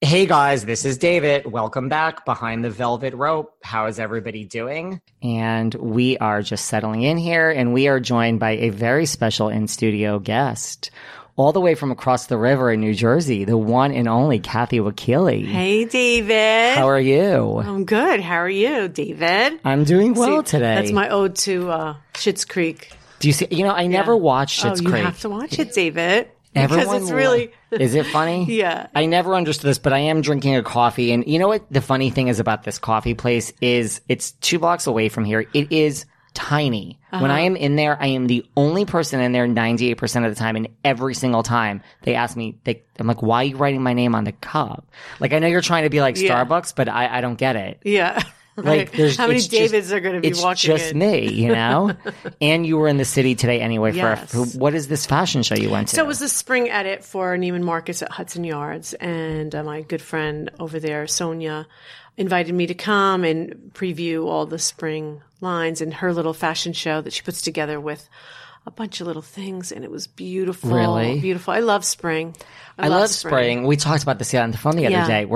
Hey guys, this is David. Welcome back behind the velvet rope. How is everybody doing? And we are just settling in here, and we are joined by a very special in-studio guest, all the way from across the river in New Jersey, the one and only Kathy Wakile. Hey, David. How are you? I'm good. How are you, David? I'm doing well today. That's my ode to Schitt's Creek. Do you see? You know, I never watched Schitt's Creek. You have to watch it, David. Because it's really... Is it funny? Yeah. I never understood this, but I am drinking a coffee. And you know what the funny thing is about this coffee place is it's 2 blocks away from here. It is tiny. Uh-huh. When I am in there, I am the only person in there 98% of the time. And every single time they ask me, I'm like, why are you writing my name on the cup? Like, I know you're trying to be like Starbucks, but I don't get it. Yeah. Like, there's, how many Davids are going to be watching it? It's just me, you know? And you were in the city today anyway for what is this fashion show you went to? So it was the spring edit for Neiman Marcus at Hudson Yards. And my good friend over there, Sonia, invited me to come and preview all the spring lines and her little fashion show that she puts together with a bunch of little things, and it was beautiful. Really? Beautiful. I love spring. I love spring. We talked about this on the phone the other day.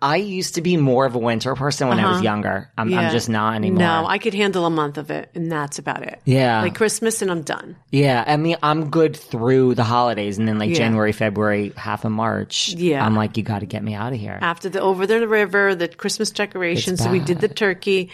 I used to be more of a winter person when I was younger. I'm just not anymore. No, I could handle a month of it, and that's about it. Yeah. Like Christmas, and I'm done. Yeah. I mean, I'm good through the holidays, and then like January, February, half of March. Yeah. I'm like, you got to get me out of here. After the over the river, the Christmas decorations. So we did the turkey.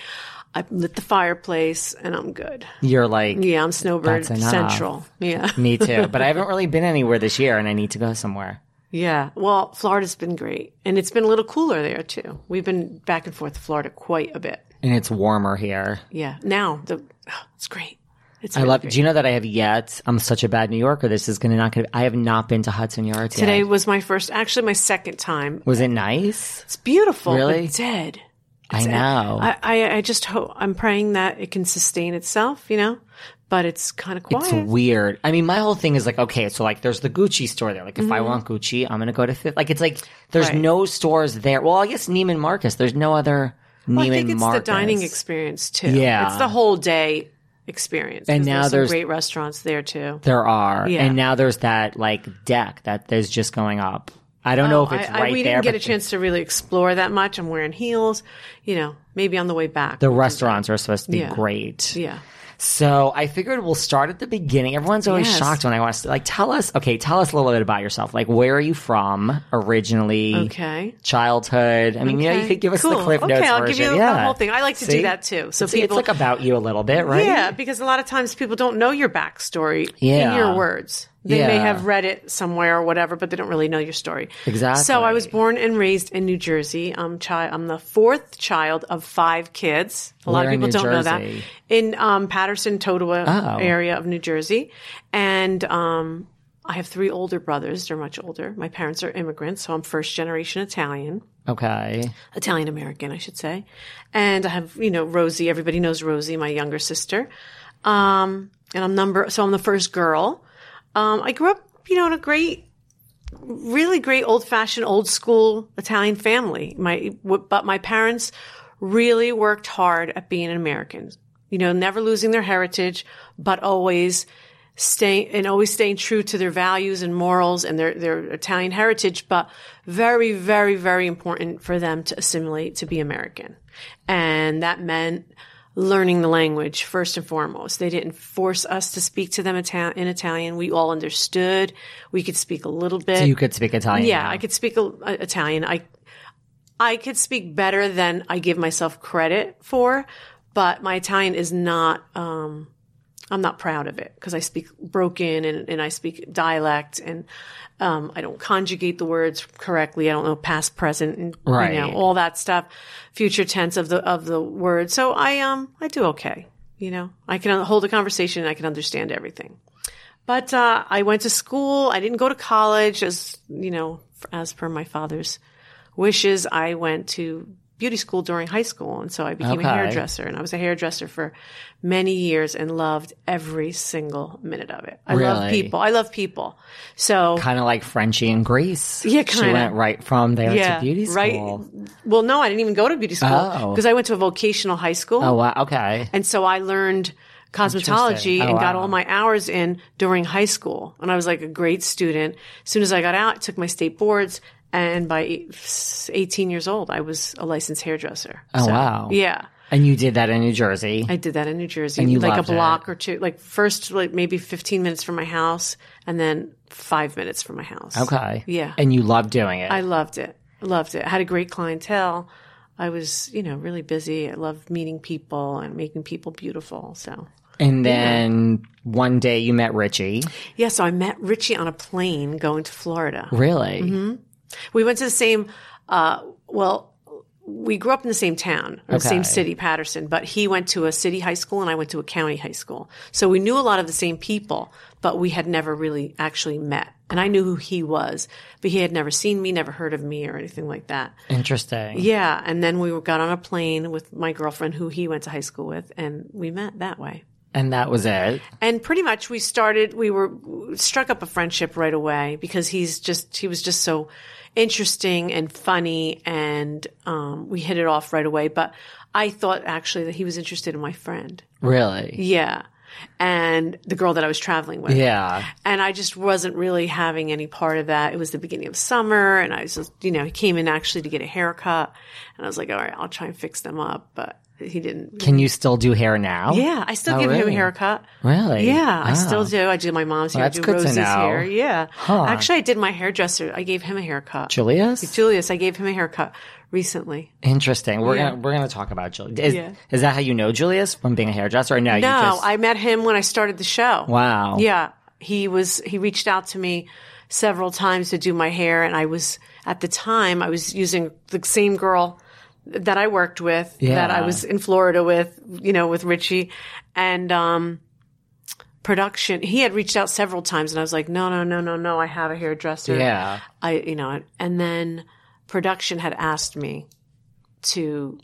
I lit the fireplace, and I'm good. You're like... Yeah, I'm snowbird central. Yeah. Me too. But I haven't really been anywhere this year, and I need to go somewhere. Yeah. Well, Florida's been great. And it's been a little cooler there, too. We've been back and forth to Florida quite a bit. And it's warmer here. Yeah. Now, it's great. I love it. Do you know that I have yet? I'm such a bad New Yorker. I have not been to Hudson Yards yet. Today was my second time. Was it nice? It's beautiful. Really? But dead. It's, I know. I just hope, I'm praying that it can sustain itself, you know, but it's kind of quiet. It's weird. I mean, my whole thing is like, okay, so like there's the Gucci store there. Like if I want Gucci, I'm going to go to Fifth. Like it's like there's no stores there. Well, I guess Neiman Marcus. There's no other Neiman Marcus. I think it's the dining experience too. Yeah. It's the whole day experience. And now there's some great restaurants there too. There are. Yeah. And now there's that like deck that is just going up. I don't know if it's right there. We didn't get a chance to really explore that much. I'm wearing heels, you know, maybe on the way back. The restaurants are supposed to be great. Yeah. So I figured we'll start at the beginning. Everyone's always shocked when I want to, like, tell us a little bit about yourself. Like, where are you from originally? Okay. Childhood. I mean, you know, you could give us the Cliff Notes version. Okay, I'll give you the whole thing. I like to do that too. So people, it's like about you a little bit, right? Yeah, because a lot of times people don't know your backstory in your words. They may have read it somewhere or whatever, but they don't really know your story. Exactly. So I was born and raised in New Jersey. I'm the 4th child of 5 kids. A lot of people don't know that. In Paterson, Totowa area of New Jersey. And I have three older brothers. They're much older. My parents are immigrants, so I'm first generation Italian. Okay. Italian American, I should say. And I have, you know, Rosie. Everybody knows Rosie, my younger sister. And I'm the first girl. I grew up, you know, in a really great old-fashioned, old-school Italian family. But my parents really worked hard at being Americans. You know, never losing their heritage, but always staying true to their values and morals and their Italian heritage, but very, very, very important for them to assimilate, to be American. And that meant learning the language first and foremost. They didn't force us to speak to them in Italian. We all understood. We could speak a little bit. So you could speak Italian. Yeah, now. I could speak Italian. I could speak better than I give myself credit for, but my Italian is not I'm not proud of it because I speak broken and I speak dialect and I don't conjugate the words correctly. I don't know past, present, and right. You know, all that stuff, future tense of the word. So I do okay. You know, I can hold a conversation and I can understand everything. But I went to school. I didn't go to college, as you know, as per my father's wishes. I went to beauty school during high school, and so I became a hairdresser, and I was a hairdresser for many years and loved every single minute of it. I love people. So kind of like Frenchie in Greece. Yeah, kind of. She went right from there to beauty school. Right. Well, no, I didn't even go to beauty school because I went to a vocational high school. Oh, wow. Okay. And so I learned cosmetology and got all my hours in during high school, and I was like a great student. As soon as I got out, I took my state boards. And by 18 years old, I was a licensed hairdresser. Oh, so, wow. Yeah. And you did that in New Jersey? I did that in New Jersey. And you like loved a block it. Or two. Like first, like maybe 15 minutes from my house and then 5 minutes from my house. Okay. Yeah. And you loved doing it? I loved it. I had a great clientele. I was, you know, really busy. I loved meeting people and making people beautiful. So. And then one day you met Richie. Yeah. So I met Richie on a plane going to Florida. Really? Mm-hmm. We went to the same we grew up in the same town, or the same city, Paterson, but he went to a city high school and I went to a county high school. So we knew a lot of the same people, but we had never really actually met. And I knew who he was, but he had never seen me, never heard of me or anything like that. Interesting. Yeah. And then we got on a plane with my girlfriend who he went to high school with, and we met that way. And that was it. And pretty much we struck up a friendship right away because he was just so interesting and funny, and we hit it off right away. But I thought actually that he was interested in my friend. Really? Yeah. And the girl that I was traveling with. Yeah. And I just wasn't really having any part of that. It was the beginning of summer, and I was just, you know, he came in actually to get a haircut, and I was like, all right, I'll try and fix them up. But he didn't. Can you still do hair now? Yeah. I still give him a haircut. Really? Yeah. Oh. I still do. I do my mom's hair. I do Rosie's hair. Yeah. Huh. Actually, I did my hairdresser. I gave him a haircut. Julius. I gave him a haircut recently. Interesting. We're gonna talk about Julius. Is that how you know Julius, from being a hairdresser? Or no, I met him when I started the show. Wow. Yeah. He reached out to me several times to do my hair, and I was, at the time, I was using the same girl that I worked with, that I was in Florida with, you know, with Richie. And production, he had reached out several times, and I was like, no, I have a hairdresser. Yeah. And then production had asked me to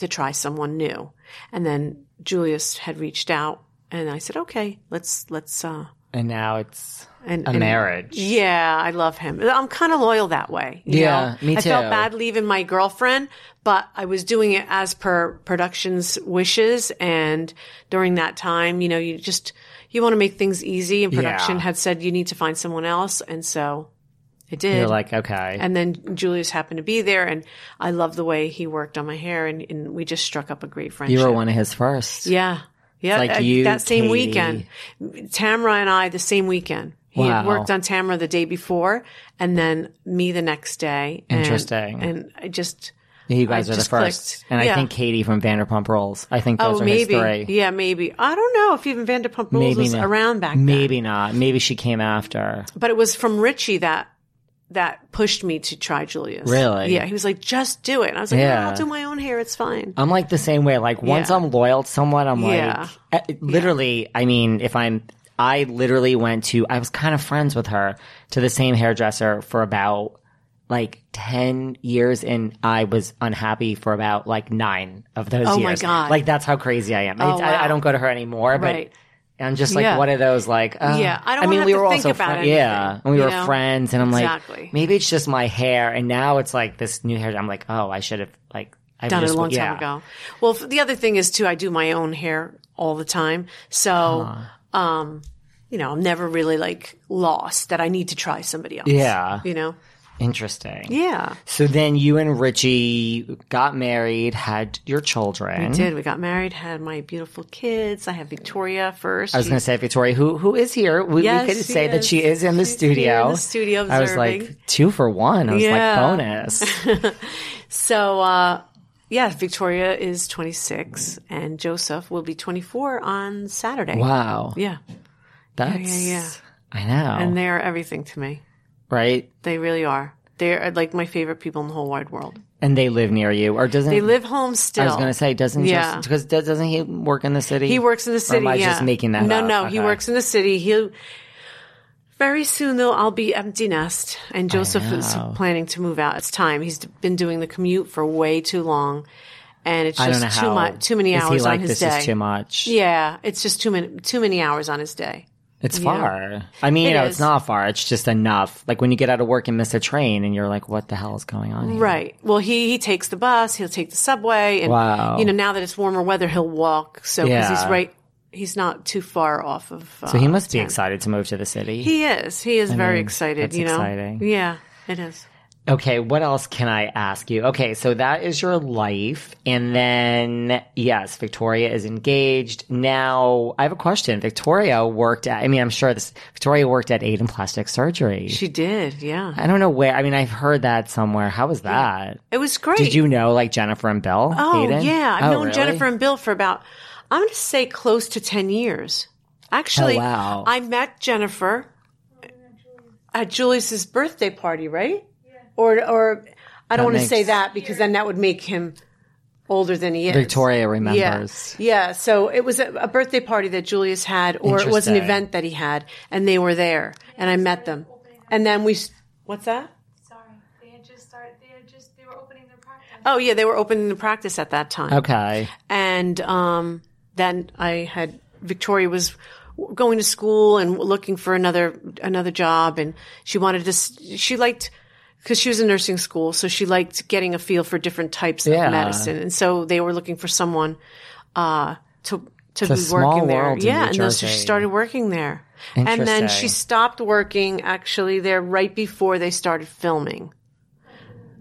try someone new. And then Julius had reached out, and I said, okay, let's And now it's a marriage. Yeah, I love him. I'm kind of loyal that way. You know? Me too. I felt bad leaving my girlfriend, but I was doing it as per production's wishes. And during that time, you know, you want to make things easy. And production had said you need to find someone else. And so it did. You're like, okay. And then Julius happened to be there, and I love the way he worked on my hair. And we just struck up a great friendship. You were one of his first. Yeah. Yeah, like that same Katie. Weekend. Tamara and I, the same weekend. He had worked on Tamara the day before, and then me the next day. Interesting. And I just you guys I are just the first. Clicked. And I think Katie from Vanderpump Rules. I think those are maybe. His three. Yeah, maybe. I don't know if even Vanderpump Rules was around back then. Maybe not. Maybe she came after. But it was from Richie that pushed me to try Julius. Really? Yeah. He was like, just do it. And I was like, no, I'll do my own hair. It's fine. I'm like the same way. Like once I'm loyal to someone, I'm like, literally, I mean, if I'm I literally went to, I was kind of friends with her, to the same hairdresser for about like 10 years, and I was unhappy for about like 9 of those years. Oh, my God. Like, that's how crazy I am. Oh, wow. I don't go to her anymore, right. But I'm just like one of those like, I mean, we were also friends. Yeah. And we were friends, and I'm like, maybe it's just my hair. And now it's like this new hair. I'm like, oh, I should have like done it a long time ago. Well, the other thing is too, I do my own hair all the time. So, you know, I'm never really like lost that I need to try somebody else. Yeah. You know? Interesting. Yeah. So then you and Richie got married, had your children. We did. We got married, had my beautiful kids. I have Victoria first. I was going to say Victoria, who is here. We could say that she is in the studio. In the studio observing. I was like 2 for 1. I was like bonus. So, yeah, Victoria is 26 and Joseph will be 24 on Saturday. Wow. Yeah. That's I know. And they are everything to me. Right? They really are. They are like my favorite people in the whole wide world. And they live near you, or doesn't they live home still? I was going to say doesn't because doesn't he work in the city? He works in the city. Or am I just making that up? No, okay. He works in the city. He'll very soon though I'll be empty nest, and Joseph is planning to move out. It's time. He's been doing the commute for way too long. And it's just too many hours on his day. This is too much. Yeah, it's just too many hours on his day. It's far. Yeah. I mean, it's not far. It's just enough. Like when you get out of work and miss a train and you're like, what the hell is going on here? Right. Well, he takes the bus. He'll take the subway. And, you know, now that it's warmer weather, he'll walk. So because he's not too far off of So he must be excited to move to the city. He is. He is very excited. That's exciting. Yeah, it is. Okay, what else can I ask you? Okay, so that is your life. And then, yes, Victoria is engaged. Now, I have a question. Victoria worked at Aydin Plastic Surgery. She did, yeah. I don't know where. I mean, I've heard that somewhere. How was that? It was great. Did you know, like, Jennifer and Bill? Oh, Aydin? Yeah. I've known Jennifer and Bill for about, I'm going to say close to 10 years. Actually, I met Jennifer at Julius's birthday party, right? Or I don't want to say that because then that would make him older than he is. Victoria remembers. Yeah. So it was a birthday party that Julius had, or it was an event that he had, and they were there, and I met them. And then we – what's that? Sorry. They had just started – they were opening their practice. Oh, yeah. They were opening the practice at that time. Okay. And then I had – Victoria was – going to school and looking for another job, and she wanted to – she liked – because she was in nursing school, so she liked getting a feel for different types of medicine. And so they were looking for someone to be working there. Yeah, and then she started working there. And then she stopped working actually there right before they started filming.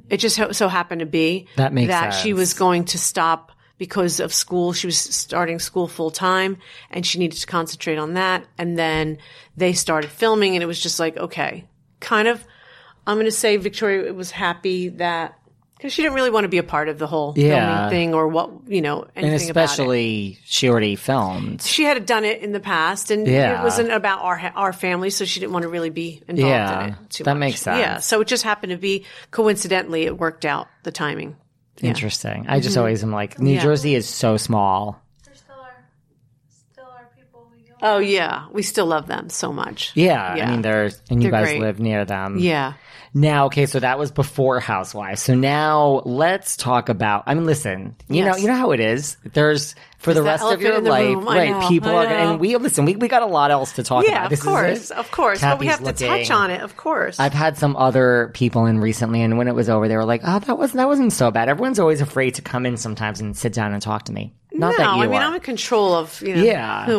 It just so happened to be that she was going to stop because of school. She was starting school full time, and she needed to concentrate on that. And then they started filming, and it was just like, okay, kind of – I'm going to say Victoria was happy that – because she didn't really want to be a part of the whole filming thing or what – you know, anything about it. And especially she already filmed. She had done it in the past, and it wasn't about our family, so she didn't want to really be involved in it too much. That makes sense. Yeah, so it just happened to be – coincidentally, it worked out, the timing. Yeah. Interesting. I just always am like, New Jersey is so small. They're still our people. We still love them so much. Yeah, I mean, you guys live near them. Yeah. Now, okay, so that was before Housewives. So now let's talk about. I mean, listen, you know how it is. There's for the rest of your life, right? People are, and we got a lot else to talk about. Of course, Kathy's but we have to touch on it. Of course, I've had some other people in recently, and when it was over, they were like, "Oh, that wasn't so bad." Everyone's always afraid to come in sometimes and sit down and talk to me. I'm in control of who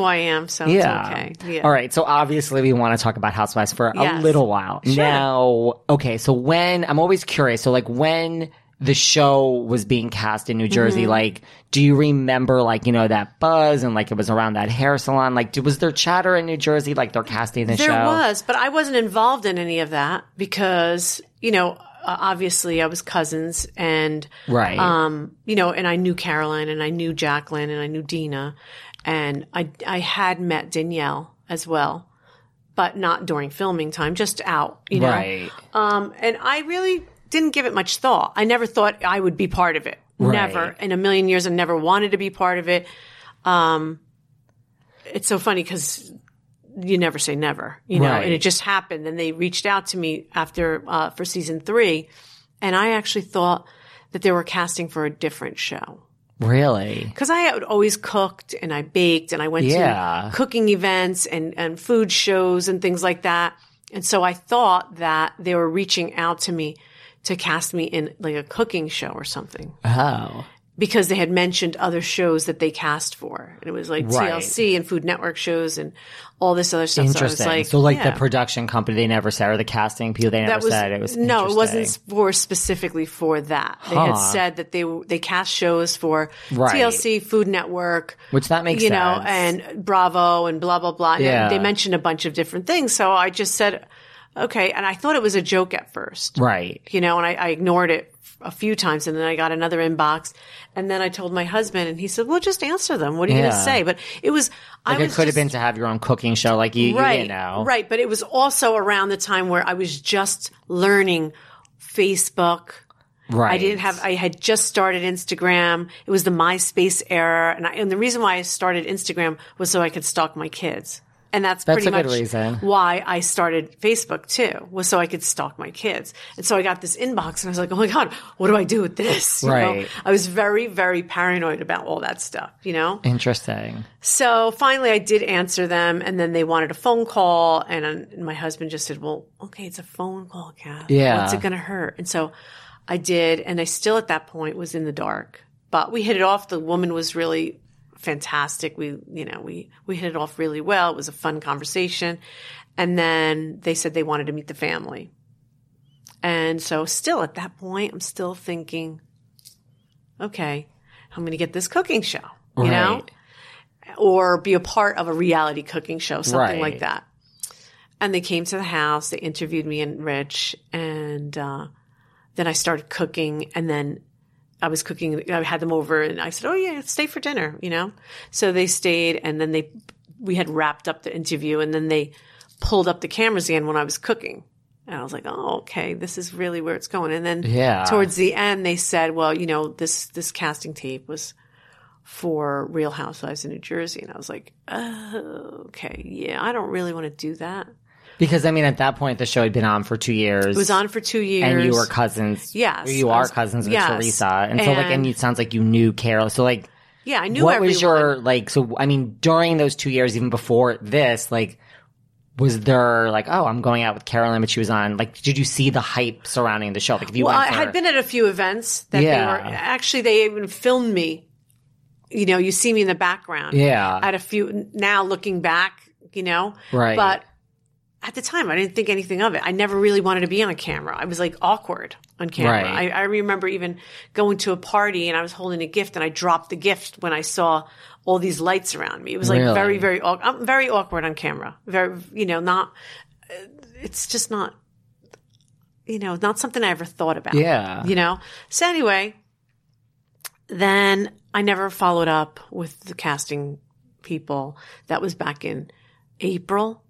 I am, so it's okay. Yeah. All right, so obviously we want to talk about Housewives for a little while. Sure. Now, okay, so I'm always curious, so like when the show was being cast in New Jersey, like do you remember like, you know, that buzz and like it was around that hair salon? Like was there chatter in New Jersey like they're casting the show? There was, but I wasn't involved in any of that because, you know, obviously I was cousins and, you know, and I knew Caroline and I knew Jacqueline and I knew Dina and I had met Danielle as well, but not during filming time, just out, you know? Right. And I really didn't give it much thought. I never thought I would be part of it. Right. Never in a million years. I never wanted to be part of it. It's so funny because you never say never, you know, right. And it just happened. And they reached out to me after, for season 3. And I actually thought that they were casting for a different show. Really? 'Cause I had always cooked and I baked and I went to cooking events and food shows and things like that. And so I thought that they were reaching out to me to cast me in like a cooking show or something. Oh. Because they had mentioned other shows that they cast for. And it was like TLC and Food Network shows and all this other stuff. Interesting. So, the production company, they never said, or the casting people, they never said it was interesting. No, it wasn't for specifically for that. They had said that they cast shows for TLC, Food Network. Which that makes sense. You know, and Bravo and blah, blah, blah. Yeah. And they mentioned a bunch of different things. So I just said, okay. And I thought it was a joke at first. Right. You know, and I ignored it a few times, and then I got another inbox, and then I told my husband, and he said, well, just answer them. What are you going to say? But it was, it could have been to have your own cooking show, like you know. Right. But it was also around the time where I was just learning Facebook. Right. I had just started Instagram. It was the MySpace era. And the reason why I started Instagram was so I could stalk my kids. And that's pretty much reason. Why I started Facebook too, was so I could stalk my kids. And so I got this inbox and I was like, oh my God, what do I do with this? You know? I was very, very paranoid about all that stuff, you know? Interesting. So finally I did answer them, and then they wanted a phone call, and my husband just said, well, okay, it's a phone call, Kath. Yeah. What's it going to hurt? And so I did, and I still at that point was in the dark, but we hit it off. The woman was really fantastic. We hit it off really well. It was a fun conversation. And then they said they wanted to meet the family. And so still at that point, I'm still thinking, okay, I'm going to get this cooking show, you know, or be a part of a reality cooking show, something like that. And they came to the house, they interviewed me and Rich, and then I started cooking, and then I was cooking, I had them over, and I said, oh yeah, stay for dinner, you know? So they stayed, and then we had wrapped up the interview, and then they pulled up the cameras again when I was cooking. And I was like, oh, okay, this is really where it's going. And then towards the end, they said, well, you know, this casting tape was for Real Housewives of New Jersey. And I was like, oh, okay, yeah, I don't really want to do that. Because, I mean, at that point, the show had been on for 2 years. It was on for 2 years. And you were cousins. Yes. You are cousins with Teresa. And so, and it sounds like you knew Carol. So, I knew everyone. What was your, during those 2 years, even before this, was there, I'm going out with Caroline, but she was on, did you see the hype surrounding the show? If you I had been at a few events that they were, actually, they even filmed me. You know, you see me in the background. Yeah. At a few, now looking back, you know. Right. But at the time, I didn't think anything of it. I never really wanted to be on camera. I was awkward on camera. Right. I remember even going to a party and I was holding a gift, and I dropped the gift when I saw all these lights around me. It was very, very awkward. I'm very awkward on camera. Very, it's just not, not something I ever thought about. Yeah. You know? So anyway, then I never followed up with the casting people. That was back in April.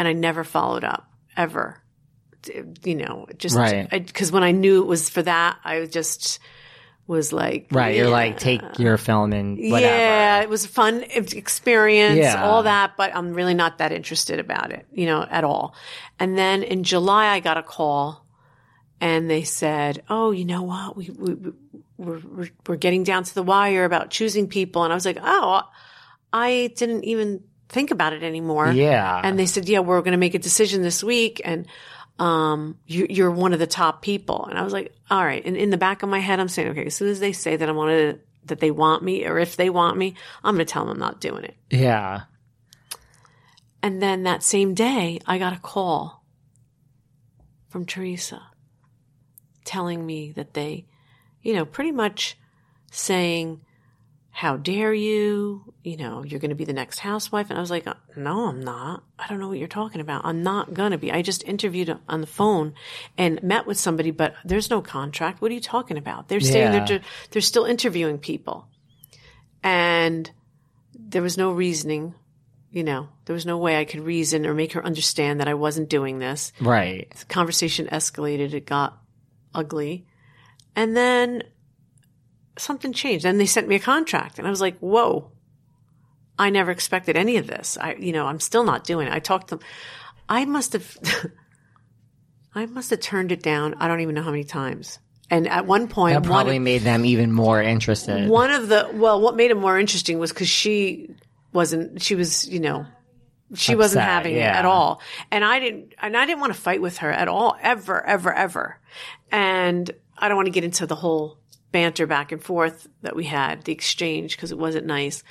And I never followed up ever, because when I knew it was for that, I just was like, you're take your film and whatever. Yeah, it was a fun experience, all that, but I'm really not that interested about it, at all. And then in July, I got a call, and they said, oh, you know what, we're getting down to the wire about choosing people, and I was like, oh, I didn't even think about it anymore. Yeah. And they said, yeah, we're going to make a decision this week. And, you're one of the top people. And I was like, all right. And in the back of my head, I'm saying, okay, as soon as they say that that they want me, or if they want me, I'm going to tell them I'm not doing it. Yeah. And then that same day, I got a call from Teresa telling me that they, pretty much saying, how dare you? You're going to be the next housewife. And I was like, no, I'm not. I don't know what you're talking about. I'm not going to be. I just interviewed on the phone and met with somebody, but there's no contract. What are you talking about? They're staying there. They're still interviewing people. And there was no reasoning. There was no way I could reason or make her understand that I wasn't doing this. Right. The conversation escalated. It got ugly. And then something changed. Then they sent me a contract, and I was like, whoa, I never expected any of this. I'm still not doing it. I talked to them. I must have turned it down. I don't even know how many times. And at one point, that probably made them even more interested. What made it more interesting was because she wasn't having it at all. And I didn't want to fight with her at all, ever, ever, ever. And I don't want to get into the whole banter back and forth that we had, the exchange, because it wasn't nice.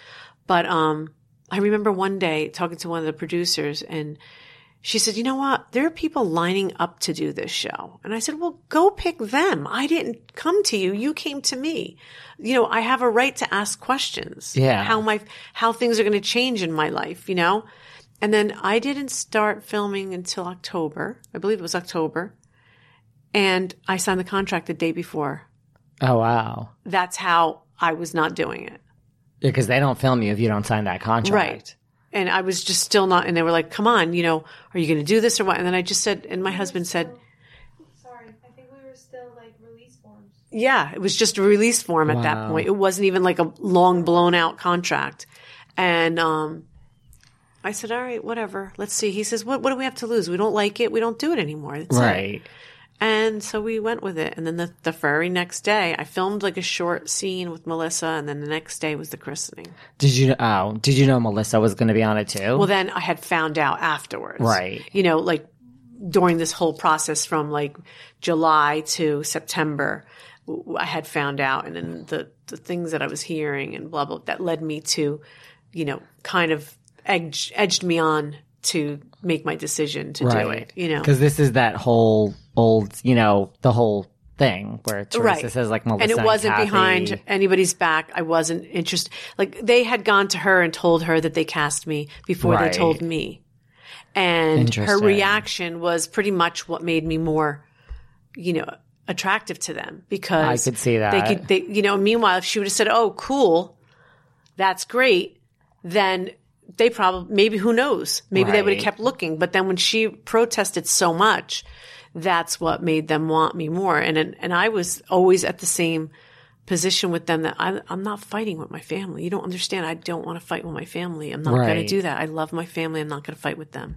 But I remember one day talking to one of the producers, and she said, you know what? There are people lining up to do this show. And I said, well, go pick them. I didn't come to you. You came to me. You know, I have a right to ask questions. Yeah. How things are going to change in my life, you know? And then I didn't start filming until October. I believe it was October. And I signed the contract the day before. Oh, wow. That's how I was not doing it. Because they don't film you if you don't sign that contract. Right. And I was just still not – and they were like, come on, you know, are you going to do this or what? And then I just said – and my husband said – Sorry. I think we were still like release forms. Yeah. It was just a release form at that point. It wasn't even like a long blown-out contract. And I said, all right, whatever. Let's see. He says, what do we have to lose? We don't like it. We don't do it anymore. That's right. It. And so we went with it. And then the very next day, I filmed like a short scene with Melissa. And then the next day was the christening. Did you know Melissa was going to be on it too? Well, then I had found out afterwards. Right. You know, like during this whole process from like July to September, I had found out. And then the things that I was hearing and blah, blah, that led me to, you know, kind of edged me on to make my decision to do it, you know. Because this is that whole old, you know, the whole thing where Teresa says, like, Melissa and it wasn't Kathy. Behind anybody's back. I wasn't interested. Like, they had gone to her and told her that they cast me before they told me. And her reaction was pretty much what made me more, you know, attractive to them because I could see that. They you know, meanwhile, if she would have said, oh, cool, that's great, then they probably, maybe who knows, maybe they would have kept looking. But then when she protested so much, that's what made them want me more. And I was always at the same position with them that I'm not fighting with my family. You don't understand. I don't want to fight with my family. I'm not going to do that. I love my family. I'm not going to fight with them.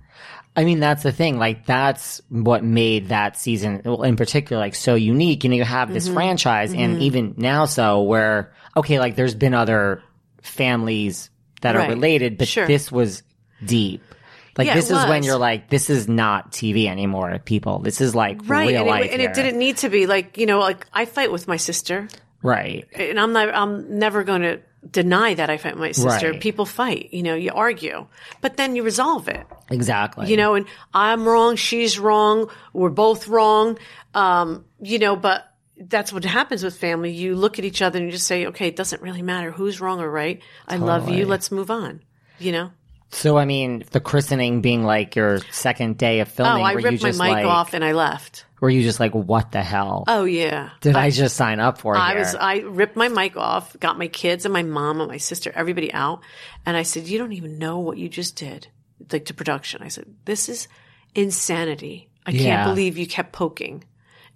I mean, that's the thing. Like, that's what made that season, well, in particular, like, so unique. And you have this franchise and even now where, okay, like, there's been other families that are related, but this was deep. Like, this is when you're like, this is not TV anymore, people. This is like real life. And it didn't need to be like, you know, like I fight with my sister. Right. And I'm never going to deny that I fight with my sister. Right. People fight, you know, you argue, but then you resolve it. Exactly. You know, and I'm wrong. She's wrong. We're both wrong. You know, but that's what happens with family. You look at each other and you just say, okay, it doesn't really matter who's wrong or right. I love you. Let's move on, you know? So, I mean, the christening being like your second day of filming. Oh, I ripped my mic off and I left. Were you just like, what the hell? Oh, yeah. Did I just sign up for it? I ripped my mic off, got my kids and my mom and my sister, everybody out. And I said, you don't even know what you just did. Like to production. I said, this is insanity. I can't believe you kept poking.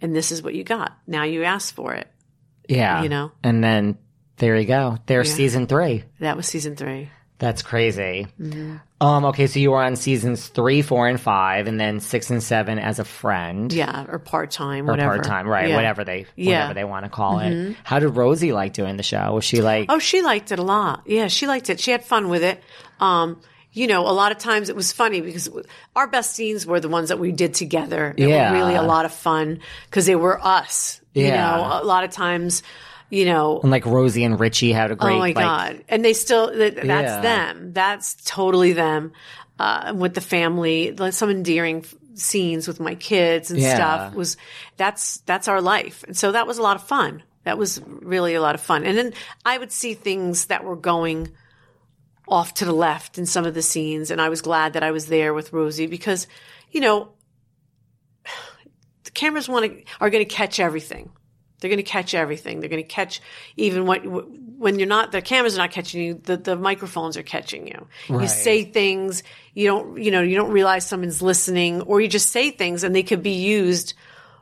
And this is what you got. Now you asked for it. Yeah. You know? And then there you go. There's season 3. That was season 3. That's crazy. Mm-hmm. Okay, so you were on seasons 3, 4, and 5, and then 6 and 7 as a friend. Yeah, or part-time, whatever. Or part-time, right, yeah. Whatever they want to call it. How did Rosie like doing the show? Was she like... Oh, she liked it a lot. Yeah, she liked it. She had fun with it. You know, a lot of times it was funny because our best scenes were the ones that we did together. They were really a lot of fun because they were us. Yeah. You know, a lot of times... You know, and like Rosie and Richie had a great. Oh my God! And they still—that's them. That's totally them. With the family, like some endearing scenes with my kids and stuff was that's our life, and so that was a lot of fun. That was really a lot of fun. And then I would see things that were going off to the left in some of the scenes, and I was glad that I was there with Rosie because, you know, the cameras are going to catch everything. They're going to catch everything. They're going to catch even when you're not, the cameras are not catching you, the microphones are catching you. Right. You say things, you don't realize someone's listening, or you just say things and they could be used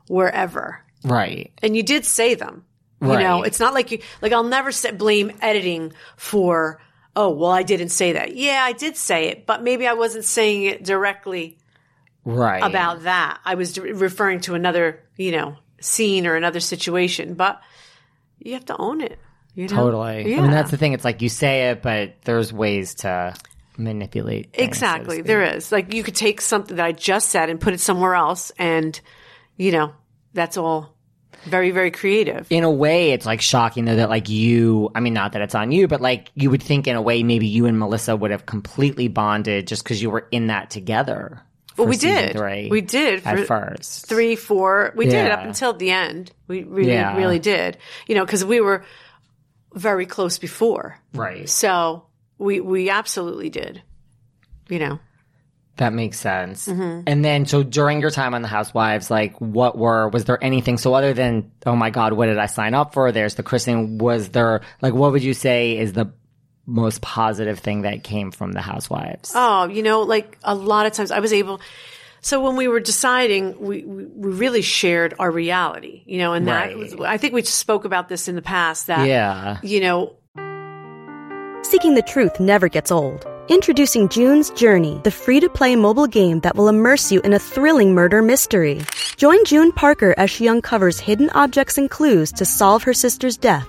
wherever. Right. And you did say them. Right. You know, it's not like I'll never blame editing for oh, well, I didn't say that. Yeah, I did say it, but maybe I wasn't saying it directly right about that. I was referring to another, you know, scene or another situation, but you have to own it. You know? Totally. Yeah. I mean, that's the thing. It's like you say it, but there's ways to manipulate things, exactly. So there is. Like you could take something that I just said and put it somewhere else and, you know, that's all. Very, very creative. In a way, it's like shocking though that like you, I mean, not that it's on you, but like you would think in a way maybe you and Melissa would have completely bonded just because you were in that together. Well, we did. We did. At first. 3, 4. We did it up until the end. We really, really did. You know, because we were very close before. Right. So we absolutely did, you know. That makes sense. Mm-hmm. And then, so during your time on The Housewives, like was there anything, so other than, oh my God, what did I sign up for? There's the christening. Was there, like, what would you say is the most positive thing that came from The Housewives? Oh, you know, like a lot of times I was able, so when we were deciding, we really shared our reality, you know, and that, I think we spoke about this in the past that, you know. Seeking the truth never gets old. Introducing June's Journey, the free-to-play mobile game that will immerse you in a thrilling murder mystery. Join June Parker as she uncovers hidden objects and clues to solve her sister's death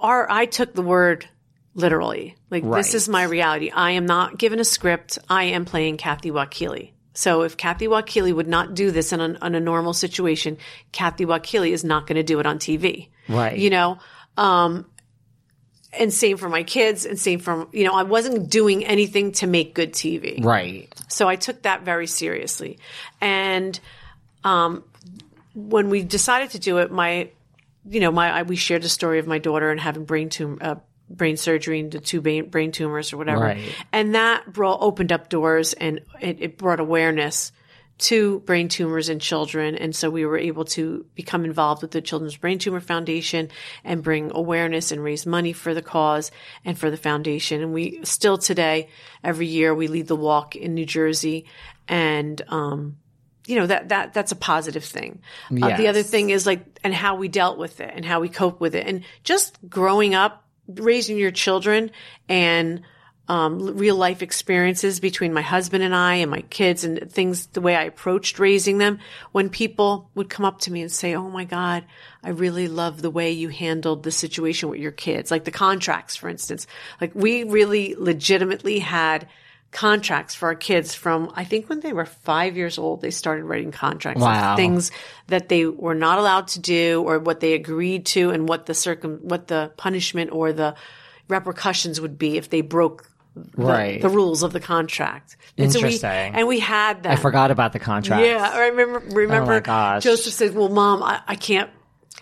I took the word literally. Like, this is my reality. I am not given a script. I am playing Kathy Wakile. So if Kathy Wakile would not do this in a normal situation, Kathy Wakile is not going to do it on TV. Right. You know? And same for my kids and same for, you know, I wasn't doing anything to make good TV. Right. So I took that very seriously. And when we decided to do it, we shared the story of my daughter and having brain surgery and the 2 brain tumors or whatever. Right. And that opened up doors and it brought awareness to brain tumors in children. And so we were able to become involved with the Children's Brain Tumor Foundation and bring awareness and raise money for the cause and for the foundation. And we still today, every year, we lead the walk in New Jersey and, you know, that's a positive thing. Yes. The other thing is and how we dealt with it and how we cope with it. And just growing up, raising your children and, real life experiences between my husband and I and my kids and things, the way I approached raising them. When people would come up to me and say, oh my God, I really love the way you handled the situation with your kids. Like the contracts, for instance, like we really legitimately had contracts for our kids from, I think when they were 5 years old, they started writing contracts. Wow. Like things that they were not allowed to do or what they agreed to and what the what the punishment or the repercussions would be if they broke the rules of the contract. And interesting. So we had that. I forgot about the contract. Yeah. I remember Joseph said, well, Mom, I can't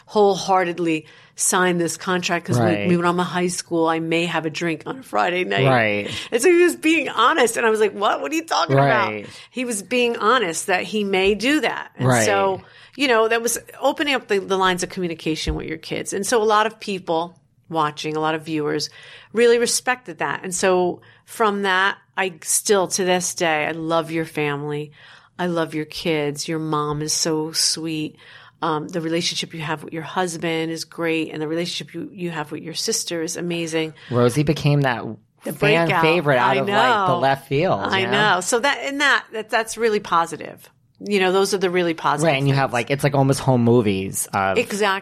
wholeheartedly sign this contract because when I'm in high school, I may have a drink on a Friday night. Right. And so he was being honest. And I was like, what? What are you talking about? He was being honest that he may do that. And so, you know, that was opening up the lines of communication with your kids. And so a lot of people watching, a lot of viewers really respected that. And so from that, I still to this day, I love your family. I love your kids. Your mom is so sweet. The relationship you have with your husband is great. And the relationship you have with your sister is amazing. Rosie became the fan favorite out of like the left field. I know. So that's really positive. You know, those are the really positive things. And you have like, it's like almost home movies of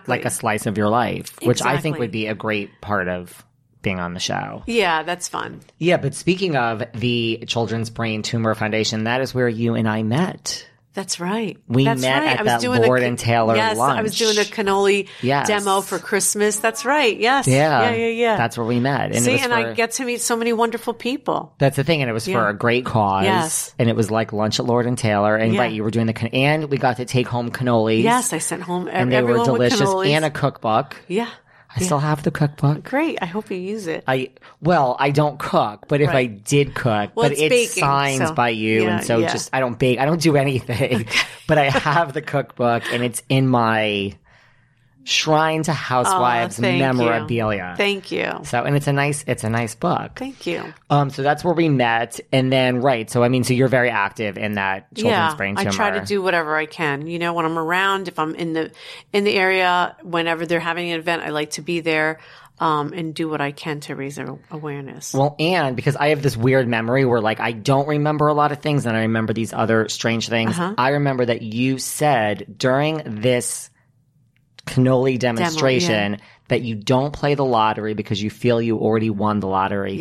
like a slice of your life, which I think would be a great part of being on the show. Yeah, that's fun. Yeah, but speaking of the Children's Brain Tumor Foundation, that is where you and I met. That's right. We met at that Lord and Taylor lunch. I was doing a cannoli demo for Christmas. That's right. Yes. Yeah. That's where we met. And I get to meet so many wonderful people. That's the thing. And it was for a great cause. Yes. And it was like lunch at Lord and Taylor. And you were doing and we got to take home cannolis. Yes, I sent home and they were delicious and a cookbook. Yeah. I still have the cookbook. Great. I hope you use it. I don't cook, but if I did cook, it's signed by you. Yeah, and so just, I don't bake. I don't do anything, but I have the cookbook and it's in my Shrine to Housewives memorabilia. Thank you. So, and it's a nice book. Thank you. So that's where we met. And then, so you're very active in that Children's Brain Tumor. I try to do whatever I can. You know, when I'm around, if I'm in the area, whenever they're having an event, I like to be there. And do what I can to raise awareness. Well, and because I have this weird memory where I don't remember a lot of things and I remember these other strange things. I remember that you said during this cannoli demonstration that you don't play the lottery because you feel you already won the lottery isn't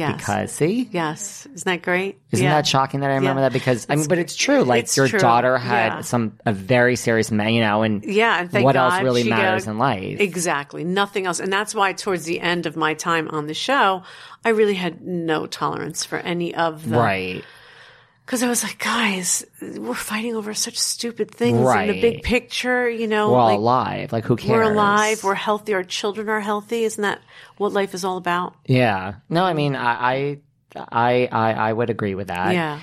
that great? Isn't that shocking that I remember that? Because but it's true. Your daughter had a very serious, and thank God, else really matters in life? Exactly. Nothing else. And that's why towards the end of my time on the show, I really had no tolerance for any of the because I was like, guys, we're fighting over such stupid things in the big picture, you know. We're all alive. Who cares? We're alive. We're healthy. Our children are healthy. Isn't that what life is all about? Yeah. No, I mean, I would agree with that. Yeah.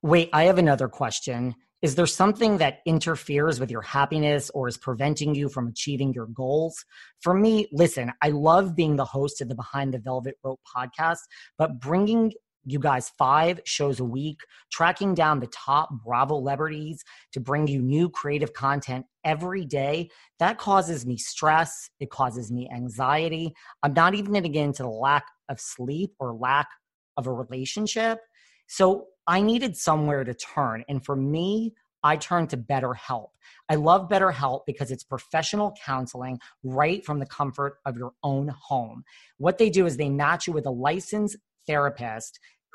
Wait, I have another question. Is there something that interferes with your happiness or is preventing you from achieving your goals? For me, listen, I love being the host of the Behind the Velvet Rope podcast, but bringing you guys 5 shows a week, tracking down the top Bravo celebrities to bring you new creative content every day, that causes me stress. It causes me anxiety. I'm not even going to get into the lack of sleep or lack of a relationship. So I needed somewhere to turn. And for me, I turned to BetterHelp. I love BetterHelp because it's professional counseling right from the comfort of your own home. What they do is they match you with a licensed therapist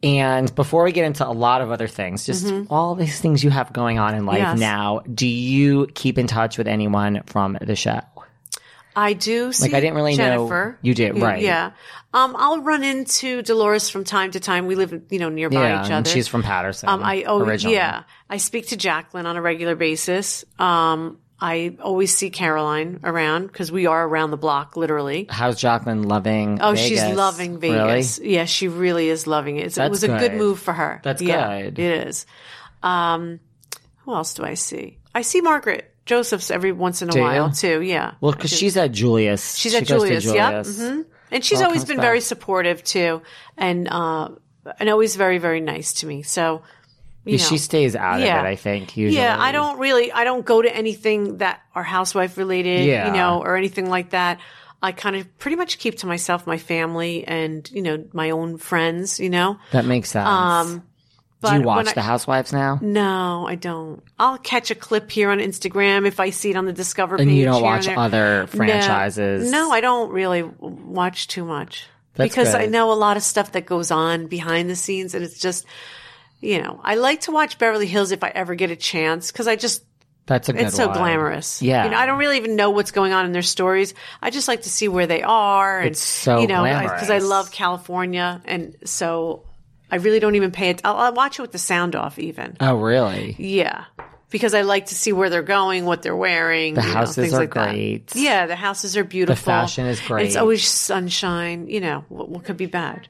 And before we get into a lot of other things, just all these things you have going on in life now, do you keep in touch with anyone from the show? I do see Jennifer. Like, I didn't really know. You did, right. Yeah. I'll run into Dolores from time to time. We live, you know, nearby each other. And she's from Paterson. Originally. Yeah. I speak to Jacqueline on a regular basis. I always see Caroline around because we are around the block, literally. How's Jacqueline loving Vegas? She's loving Vegas. Really? Yeah, she really is loving it. It was a good move for her. That's good. It is. Who else do I see? I see Margaret. Joseph's every once in a while too, yeah. Well, because she's at Julius. She's at Julius, yeah. Mm-hmm. And she's always been very supportive too, and always very, very nice to me. So, you know, she stays out of it, I think. Usually. Yeah, I don't go to anything that are housewife related, you know, or anything like that. I kind of pretty much keep to myself, my family, and you know, my own friends. You know, that makes sense. But do you watch The Housewives now? No, I don't. I'll catch a clip here on Instagram if I see it on the Discover page. And you don't watch other franchises? No, I don't really watch too much. That's because good. I know a lot of stuff that goes on behind the scenes, and it's just, you know, I like to watch Beverly Hills if I ever get a chance because I just – it's so glamorous. Yeah. You know, I don't really even know what's going on in their stories. I just like to see where they are. And, it's so glamorous. Because I love California, and so – I really don't even pay it. I'll watch it with the sound off even. Oh, really? Yeah. Because I like to see where they're going, what they're wearing. The houses are great. Yeah, the houses are beautiful. The fashion is great. And it's always sunshine. You know, what could be bad?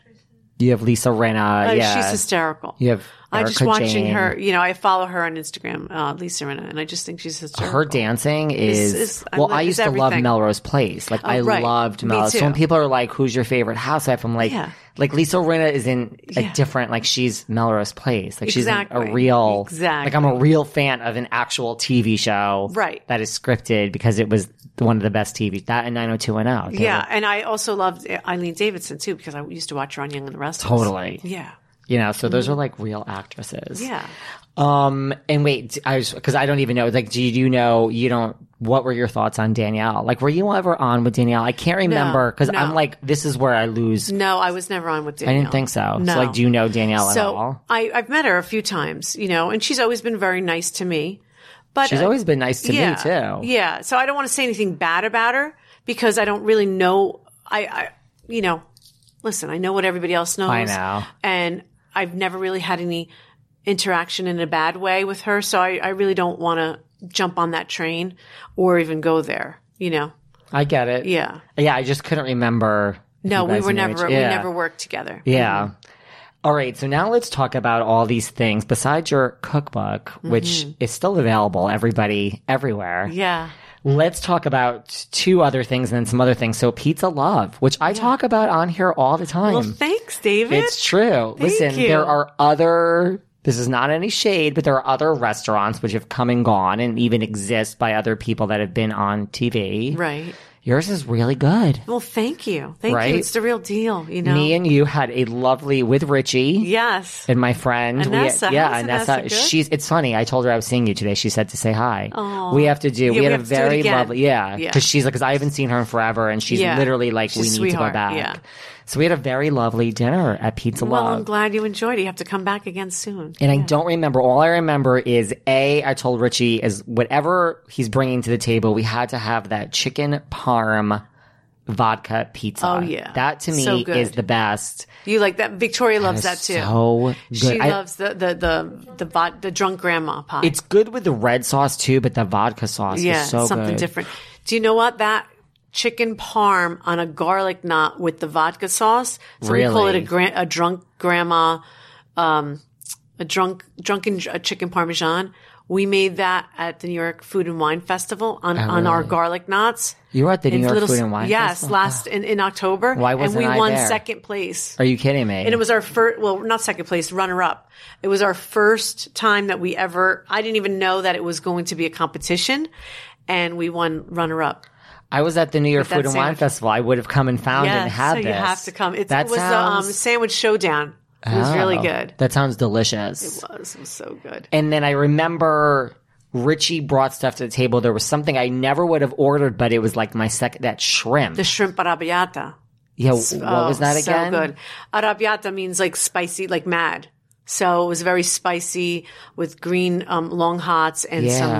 You have Lisa Rinna. She's hysterical. You have Erica Jane. Her. You know, I follow her on Instagram, Lisa Rinna, and I just think she's hysterical. Her dancing I used to love Melrose Place. Like, I loved Melrose. So when people are like, who's your favorite housewife? I'm like, like Lisa Rinna is in a different, like she's Melrose Place. Like she's in a real, like I'm a real fan of an actual TV show that is scripted because it was one of the best TV, that and 90210. Okay? Yeah. And I also loved Eileen Davidson too, because I used to watch her on Young and the Restless. Totally. Yeah. You know, so those are like real actresses. Yeah. And wait, because I don't even know, like, do you know, what were your thoughts on Danielle? Like, were you ever on with Danielle? I can't remember because I'm like, this is where I lose. No, I was never on with Danielle. I didn't think so. No. So, like, do you know Danielle at all? I've met her a few times, you know, and she's always been very nice to me. But she's always been nice to me, too. Yeah. So I don't want to say anything bad about her because I don't really know. I you know. Listen, I know what everybody else knows. I know. And I've never really had any interaction in a bad way with her. So I really don't want to jump on that train or even go there, you know. I get it. Yeah. Yeah, I just couldn't remember. No, we never worked together. Yeah. Mm-hmm. All right, so now let's talk about all these things besides your cookbook, which is still available, everybody, everywhere. Yeah. Let's talk about two other things and then some other things. So Pizza Love, which I talk about on here all the time. Well, thanks, David. It's true. Listen, there are other – this is not any shade, but there are other restaurants which have come and gone and even exist by other people that have been on TV. Right. Yours is really good. Well, thank you. Thank you. It's the real deal, you know. Me and you had a lovely with Richie. Yes. And my friend. Anessa. Anessa. It's funny. I told her I was seeing you today. She said to say hi. Oh. We have to do. Yeah, we had a very lovely. Yeah. Because I haven't seen her in forever. And she's literally like, we need to go back. Yeah. So we had a very lovely dinner at Pizza Love. Well, I'm glad you enjoyed it. You have to come back again soon. And I don't remember. All I remember is, I told Richie, is whatever he's bringing to the table, we had to have that chicken parm vodka pizza. Oh, yeah. That, to me, is the best. You like that? Victoria loves that, too. So good. She loves the drunk grandma pie. It's good with the red sauce, too, but the vodka sauce is so something good. Different. Do you know what? That chicken parm on a garlic knot with the vodka sauce. So we call it a drunk grandma, a drunken chicken parmesan. We made that at the New York Food and Wine Festival on our garlic knots. You were at the New York Food and Wine Festival? Yes, in October. Why wasn't I there? And we won second place. Are you kidding me? And it was our first, well, not second place, runner up. It was our first time that I didn't even know that it was going to be a competition, and we won runner up. I was at the New York Food and Wine Festival. I would have come and found and had this. So you have to come. It was Sandwich Showdown. It was really good. That sounds delicious. It was so good. And then I remember Richie brought stuff to the table. There was something I never would have ordered, but it was like that shrimp. The shrimp arrabbiata. Yeah, what was that again? So good. Arrabbiata means like spicy, like mad. So it was very spicy with green long hots and some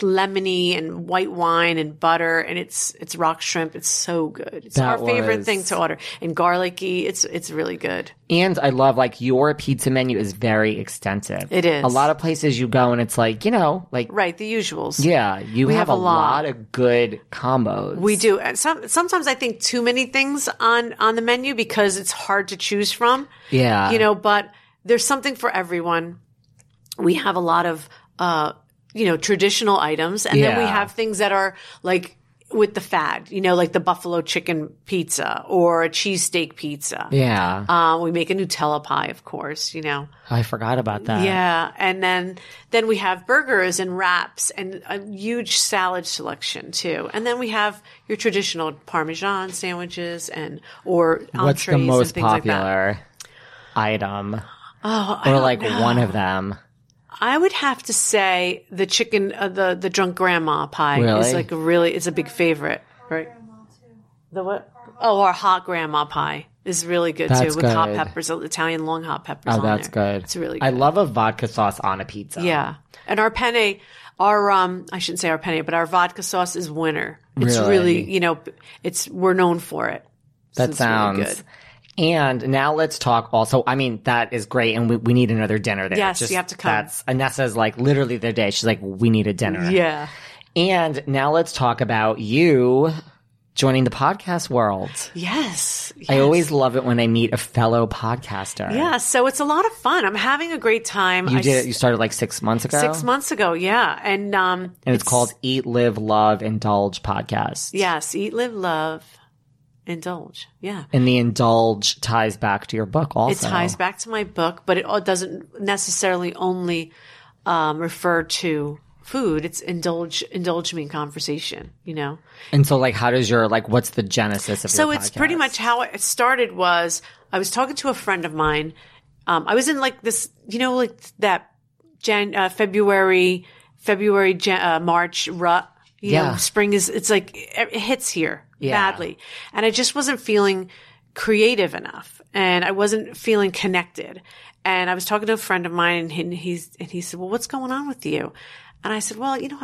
lemony and white wine and butter, and it's rock shrimp. It's so good. It's our favorite thing to order, and garlicky. It's really good. And I love, like, your pizza menu is very extensive. It is. A lot of places you go and it's like, you know, like. Right, the usuals. Yeah. We have a lot of good combos. We do. And sometimes I think too many things on the menu because it's hard to choose from. Yeah. You know, but there's something for everyone. We have a lot of, traditional items. And then we have things that are like with the fad, you know, like the buffalo chicken pizza or a cheesesteak pizza. Yeah. We make a Nutella pie, of course, you know. I forgot about that. Yeah. And then we have burgers and wraps and a huge salad selection too. And then we have your traditional Parmesan sandwiches or entrees. What's the most popular item? Oh, or like one of them. I would have to say the chicken, the drunk grandma pie is like it's a big favorite, right? The what? Oh, our hot grandma pie is really good too, with hot peppers, Italian long hot peppers. Oh, that's good. It's really good. I love a vodka sauce on a pizza. Yeah, and our penne, I shouldn't say our penne, but our vodka sauce is winner. It's really we're known for it. That sounds really good. And now let's talk also, I mean, that is great. And we need another dinner there. Yes, you have to come. Anessa's like literally the day. She's like, we need a dinner. Yeah. And now let's talk about you joining the podcast world. Yes. I always love it when I meet a fellow podcaster. Yeah. So it's a lot of fun. I'm having a great time. You started like 6 months ago? 6 months ago. Yeah. And, it's called Eat, Live, Love, Indulge podcast. Yes. Eat, Live, Love. Indulge. Yeah. And the indulge ties back to your book also. It ties back to my book, but it doesn't necessarily only refer to food. It's indulge me in conversation, you know? And so like how does your, like what's the genesis of your podcast? So it's pretty much how it started was I was talking to a friend of mine. I was in like this, you know, like that March rut. You know, spring is, it's like, it hits here badly. And I just wasn't feeling creative enough and I wasn't feeling connected. And I was talking to a friend of mine and he said, well, what's going on with you? And I said, well, you know,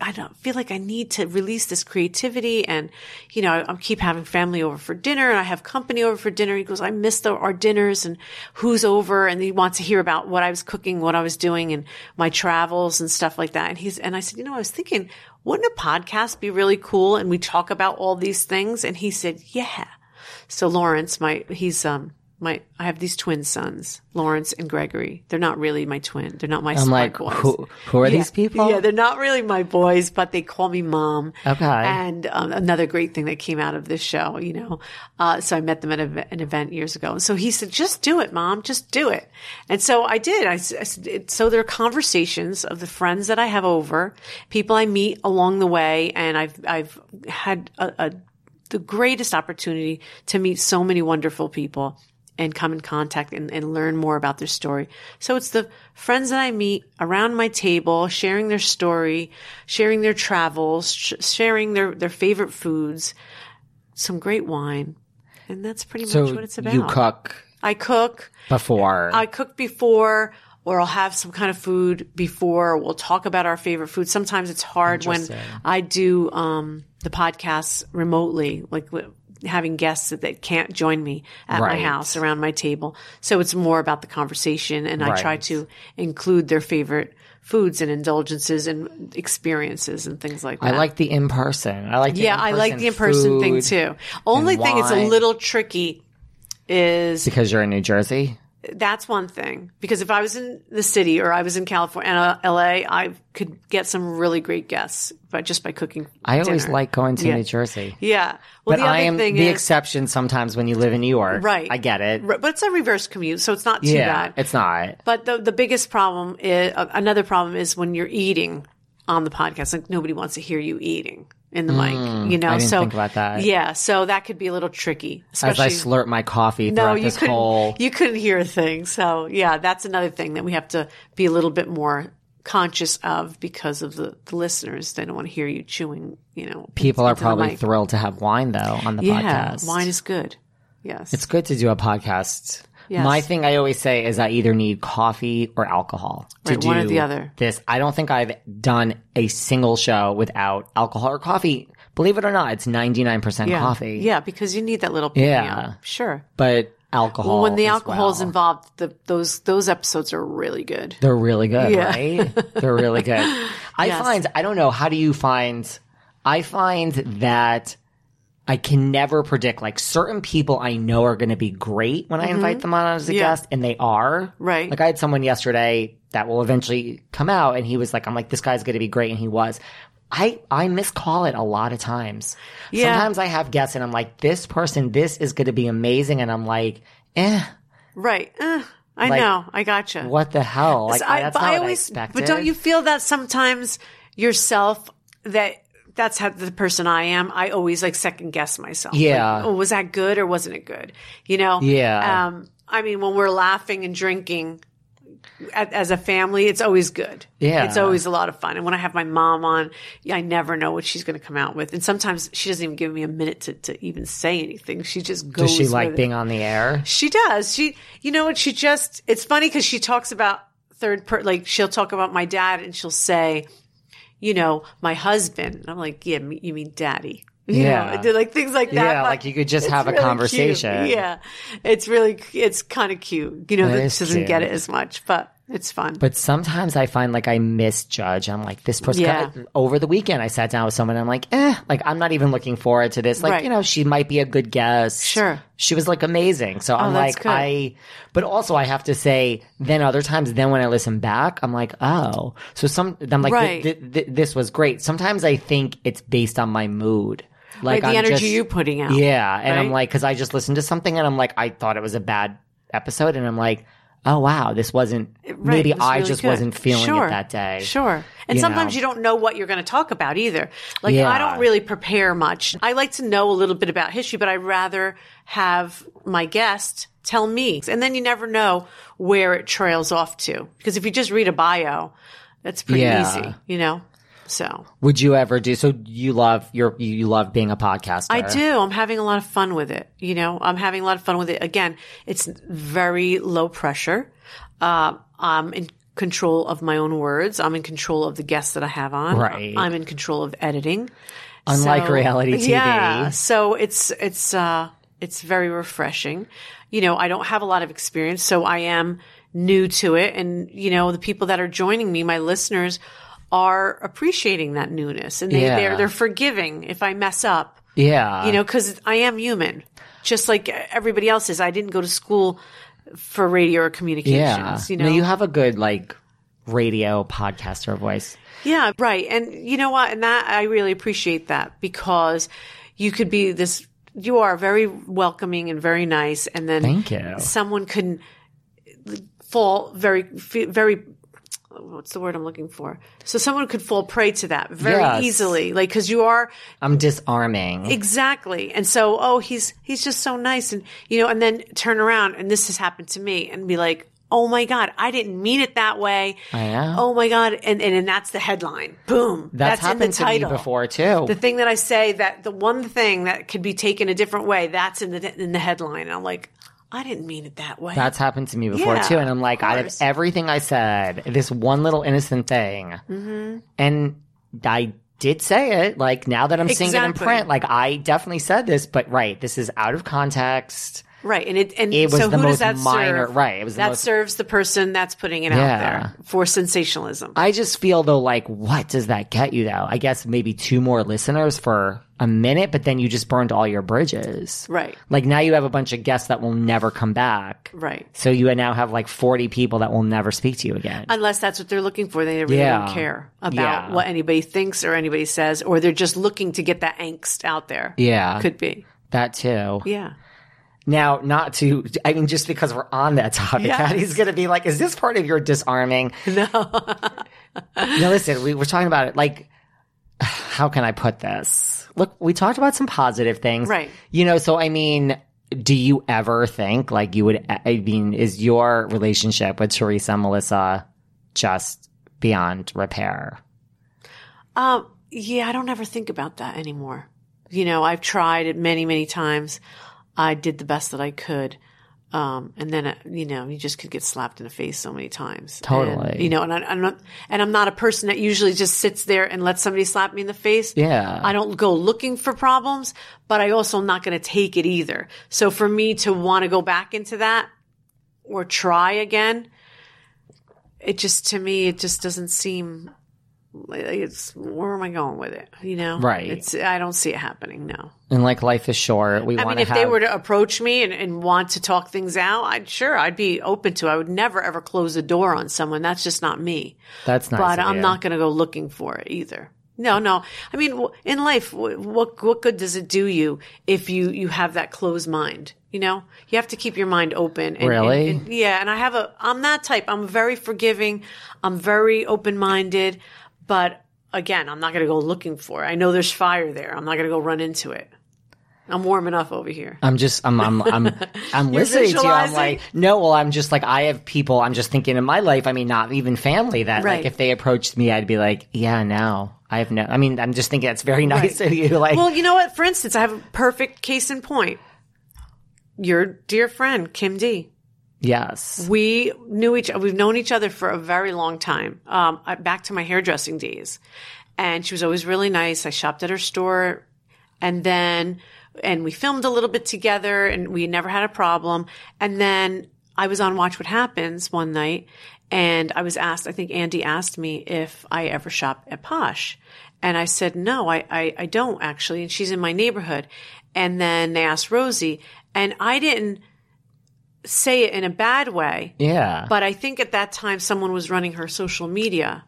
I don't feel like I need to release this creativity. And, you know, I keep having family over for dinner and I have company over for dinner. He goes, I miss our dinners and who's over. And he wants to hear about what I was cooking, what I was doing and my travels and stuff like that. And I said, you know, I was thinking, wouldn't a podcast be really cool? And we talk about all these things. And he said, yeah. So Lawrence, I have these twin sons, Lawrence and Gregory. They're not really my twin. They're not my boys. I'm like, who are these people? Yeah, they're not really my boys, but they call me mom. Okay. And another great thing that came out of this show, you know. So I met them at an event years ago. And so he said, just do it, mom. Just do it. And so I did. I said, so there are conversations of the friends that I have over, people I meet along the way. And I've had the greatest opportunity to meet so many wonderful people and come in contact and learn more about their story. So it's the friends that I meet around my table, sharing their story, sharing their travels, sharing their favorite foods, some great wine. And that's pretty much what it's about. You cook. I cook. Before. I cook before, or I'll have some kind of food before. We'll talk about our favorite food. Sometimes it's hard when I do the podcasts remotely, like having guests that can't join me at my house around my table. So it's more about the conversation and I try to include their favorite foods and indulgences and experiences and things like that. I like the in-person. I like the in-person thing too. Only thing that's a little tricky is because you're in New Jersey. That's one thing. Because if I was in the city or I was in California, LA, I could get some really great guests, but just by cooking. I always like going to New Jersey. Yeah. Well, but the exception sometimes when you live in New York. Right. I get it. But it's a reverse commute, so it's not too bad. It's not. But the biggest problem is, another problem is when you're eating on the podcast, like nobody wants to hear you eating in the mic, you know. I didn't think about that. Yeah, so that could be a little tricky. Especially, as I slurp my coffee throughout this whole... you couldn't hear a thing. So, yeah, that's another thing that we have to be a little bit more conscious of because of the listeners. They don't want to hear you chewing, you know. People are probably thrilled to have wine, though, on the podcast. Yeah, wine is good. Yes. It's good to do a podcast Yes. My thing I always say is I either need coffee or alcohol to do one or the other. This. I don't think I've done a single show without alcohol or coffee. Believe it or not, it's 99% coffee. Yeah, because you need that little premium. Yeah. Sure. But alcohol. Well, when the alcohol is involved, those episodes are really good. They're really good, right? They're really good. I find that I can never predict, like, certain people I know are going to be great when I invite them on as a guest, and they are. Right. Like, I had someone yesterday that will eventually come out, and he was like, I'm like, this guy's going to be great, and he was. I miscall it a lot of times. Yeah. Sometimes I have guests and I'm like, this is going to be amazing. And I'm like, eh. Right. I know. I gotcha. What the hell? Like, that's not what I expected. But don't you feel that sometimes yourself, that's how the person I am, I always like second guess myself. Yeah. Like, oh, was that good or wasn't it good? You know? Yeah. I mean, when we're laughing and drinking as a family, it's always good. Yeah. It's always a lot of fun. And when I have my mom on, I never know what she's going to come out with. And sometimes she doesn't even give me a minute to even say anything. She just goes. Does she like being on the air? She does. You know what? She just, it's funny because she talks about like she'll talk about my dad and she'll say, you know, my husband. And I'm like, yeah, you mean daddy. You know, like things like that. Yeah, like you could just have a really conversation. Cute. Yeah. It's kind of cute. You know, that doesn't get it as much, but it's fun. But sometimes I find like I misjudge. I'm like, this person, over the weekend, I sat down with someone and I'm like, like I'm not even looking forward to this. Like, you know, she might be a good guest. Sure. She was like amazing. So I'm like, good. But also I have to say, then other times, then when I listen back, I'm like, oh. So I'm like, this was great. Sometimes I think it's based on my mood. Like the energy you're putting out. Yeah. And I'm like, because I just listened to something and I'm like, I thought it was a bad episode. And I'm like, oh, wow, this wasn't – maybe I just wasn't feeling it that day. Sure. And sometimes you don't know what you're going to talk about either. Like I don't really prepare much. I like to know a little bit about history, but I'd rather have my guest tell me. And then you never know where it trails off to. Because if you just read a bio, that's pretty easy, you know? So would you ever do? So you love being a podcaster. I do. I'm having a lot of fun with it. You know, I'm having a lot of fun with it. Again, it's very low pressure. I'm in control of my own words. I'm in control of the guests that I have on. Right. I'm in control of editing. Unlike reality TV. Yeah. So it's very refreshing. You know, I don't have a lot of experience, so I am new to it. And you know, the people that are joining me, my listeners, are appreciating that newness and they're forgiving if I mess up. Yeah. You know, because I am human, just like everybody else is. I didn't go to school for radio or communications, you know. No, you have a good like radio podcaster voice. Yeah, right. And you know what? And that I really appreciate that because you could be this, you are very welcoming and very nice. And then thank you. Someone can fall very what's the word I'm looking for? So someone could fall prey to that very easily. Like, cause you are. I'm disarming. Exactly. And so, oh, he's just so nice. And, you know, and then turn around and this has happened to me and be like, oh my God, I didn't mean it that way. I know. Oh my God. And that's the headline. Boom. That's happened in the title. To me before too. The thing that I say that the one thing that could be taken a different way, that's in the headline. And I'm like, I didn't mean it that way. That's happened to me before too. And I'm like, out of everything I said, this one little innocent thing. Mm-hmm. And I did say it. Like now that I'm seeing it in print, like I definitely said this, but this is out of context. Right. And it was so the most minor. Serve? Right. It was that serves the person that's putting it out there for sensationalism. I just feel though, like what does that get you though? I guess maybe 2 more listeners for a minute, but then you just burned all your bridges. Right. Like now you have a bunch of guests that will never come back. Right. So you now have like 40 people that will never speak to you again. Unless that's what they're looking for. They really don't care about what anybody thinks or anybody says, or they're just looking to get that angst out there. Yeah. Could be. That too. Yeah. Now, just because we're on that topic, Katie's going to be like, is this part of your disarming? No. No, listen, we're talking about it. Like, how can I put this? Look, we talked about some positive things. Right. You know, so I mean, do you ever think like you would, is your relationship with Teresa and Melissa just beyond repair? Yeah, I don't ever think about that anymore. You know, I've tried it many, many times. I did the best that I could. And then, you know, you just could get slapped in the face so many times. Totally. And, you know, and I'm not a person that usually just sits there and lets somebody slap me in the face. Yeah. I don't go looking for problems, but I also am not going to take it either. So for me to want to go back into that or try again, it just, to me, it just doesn't seem like it's, where am I going with it? You know? Right. It's, I don't see it happening. No. And like life is short. We want to have. I mean, if they were to approach me and want to talk things out, I'd be open to it. I would never ever close the door on someone. That's just not me. That's not. Nice but idea. I'm not going to go looking for it either. No. I mean, in life, what good does it do you if you have that closed mind? You know, you have to keep your mind open. And, really? And, yeah. And I'm that type. I'm very forgiving. I'm very open-minded. But again, I'm not going to go looking for it. I know there's fire there. I'm not going to go run into it. I'm warm enough over here. I'm listening to you. I'm like, no, well, I'm just like, I have people, I'm just thinking in my life, I mean, not even family that right. like if they approached me, I'd be like, yeah, no, I have no, I mean, I'm just thinking that's very nice right. of you. Like, well, you know what? For instance, I have a perfect case in point. Your dear friend, Kim D. Yes. We've known each other for a very long time, back to my hairdressing days. And she was always really nice. I shopped at her store and we filmed a little bit together and we never had a problem. And then I was on Watch What Happens one night and I was asked, I think Andy asked me if I ever shop at Posh. And I said, no, I don't actually. And she's in my neighborhood. And then they asked Rosie and I didn't say it in a bad way. Yeah. But I think at that time someone was running her social media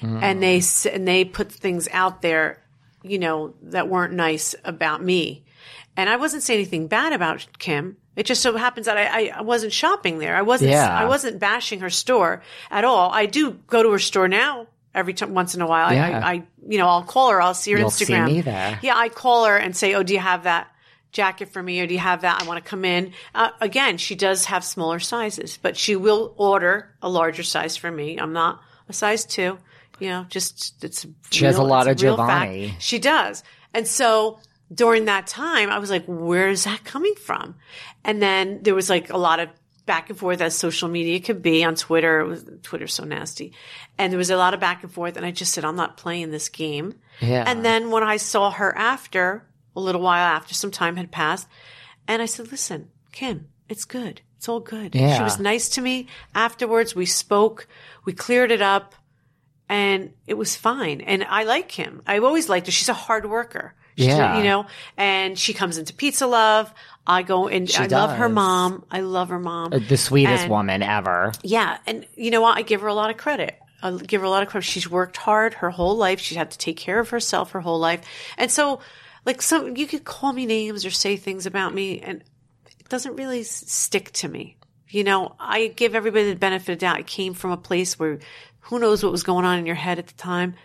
and they put things out there, you know, that weren't nice about me. And I wasn't saying anything bad about Kim. It just so happens that I wasn't shopping there. I wasn't bashing her store at all. I do go to her store now every once in a while. Yeah. I I'll call her. I'll see her Instagram. See me there. Yeah. I call her and say, oh, do you have that jacket for me? Or do you have that? I want to come in. Again, she does have smaller sizes, but she will order a larger size for me. I'm not a size 2. You know, she has a lot of Giovanni. She does. And so during that time, I was like, where is that coming from? And then there was like a lot of back and forth as social media could be on Twitter. Twitter's so nasty. And there was a lot of back and forth. And I just said, I'm not playing this game. Yeah. And then when I saw her after, a little while after, some time had passed, and I said, listen, Kim, it's good. It's all good. Yeah. She was nice to me. Afterwards, we spoke. We cleared it up. And it was fine. And I like Kim. I've always liked her. She's a hard worker. Yeah. You know, and she comes into Pizza Love. I go and I love her mom. I love her mom. The sweetest woman ever. Yeah. And you know what? I give her a lot of credit. She's worked hard her whole life. She's had to take care of herself her whole life. And so, like, you could call me names or say things about me, and it doesn't really stick to me. You know, I give everybody the benefit of the doubt. I came from a place where who knows what was going on in your head at the time.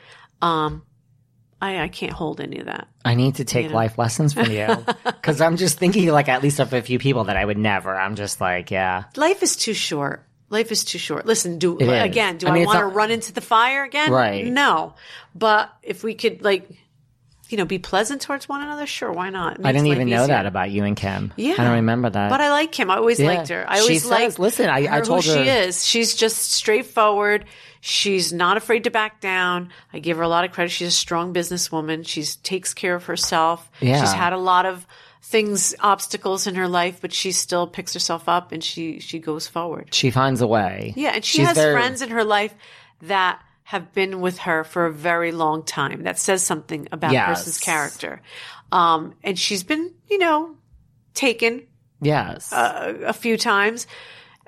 I can't hold any of that. I need to take life lessons from you because I'm just thinking like at least of a few people that I would never. I'm just like, yeah. Life is too short. Life is too short. Listen, I want to run into the fire again? Right. No. But if we could be pleasant towards one another. Sure. Why not? I didn't even know that about you and Kim. Yeah. I don't remember that. But I like Kim. I always liked her. I always liked her. Listen, I told her who she is. She's just straightforward. She's not afraid to back down. I give her a lot of credit. She's a strong businesswoman. She takes care of herself. Yeah. She's had a lot of obstacles in her life, but she still picks herself up and she goes forward. She finds a way. Yeah. And she has friends in her life that have been with her for a very long time. That says something about a person's character. And she's been, taken. Yes. A few times.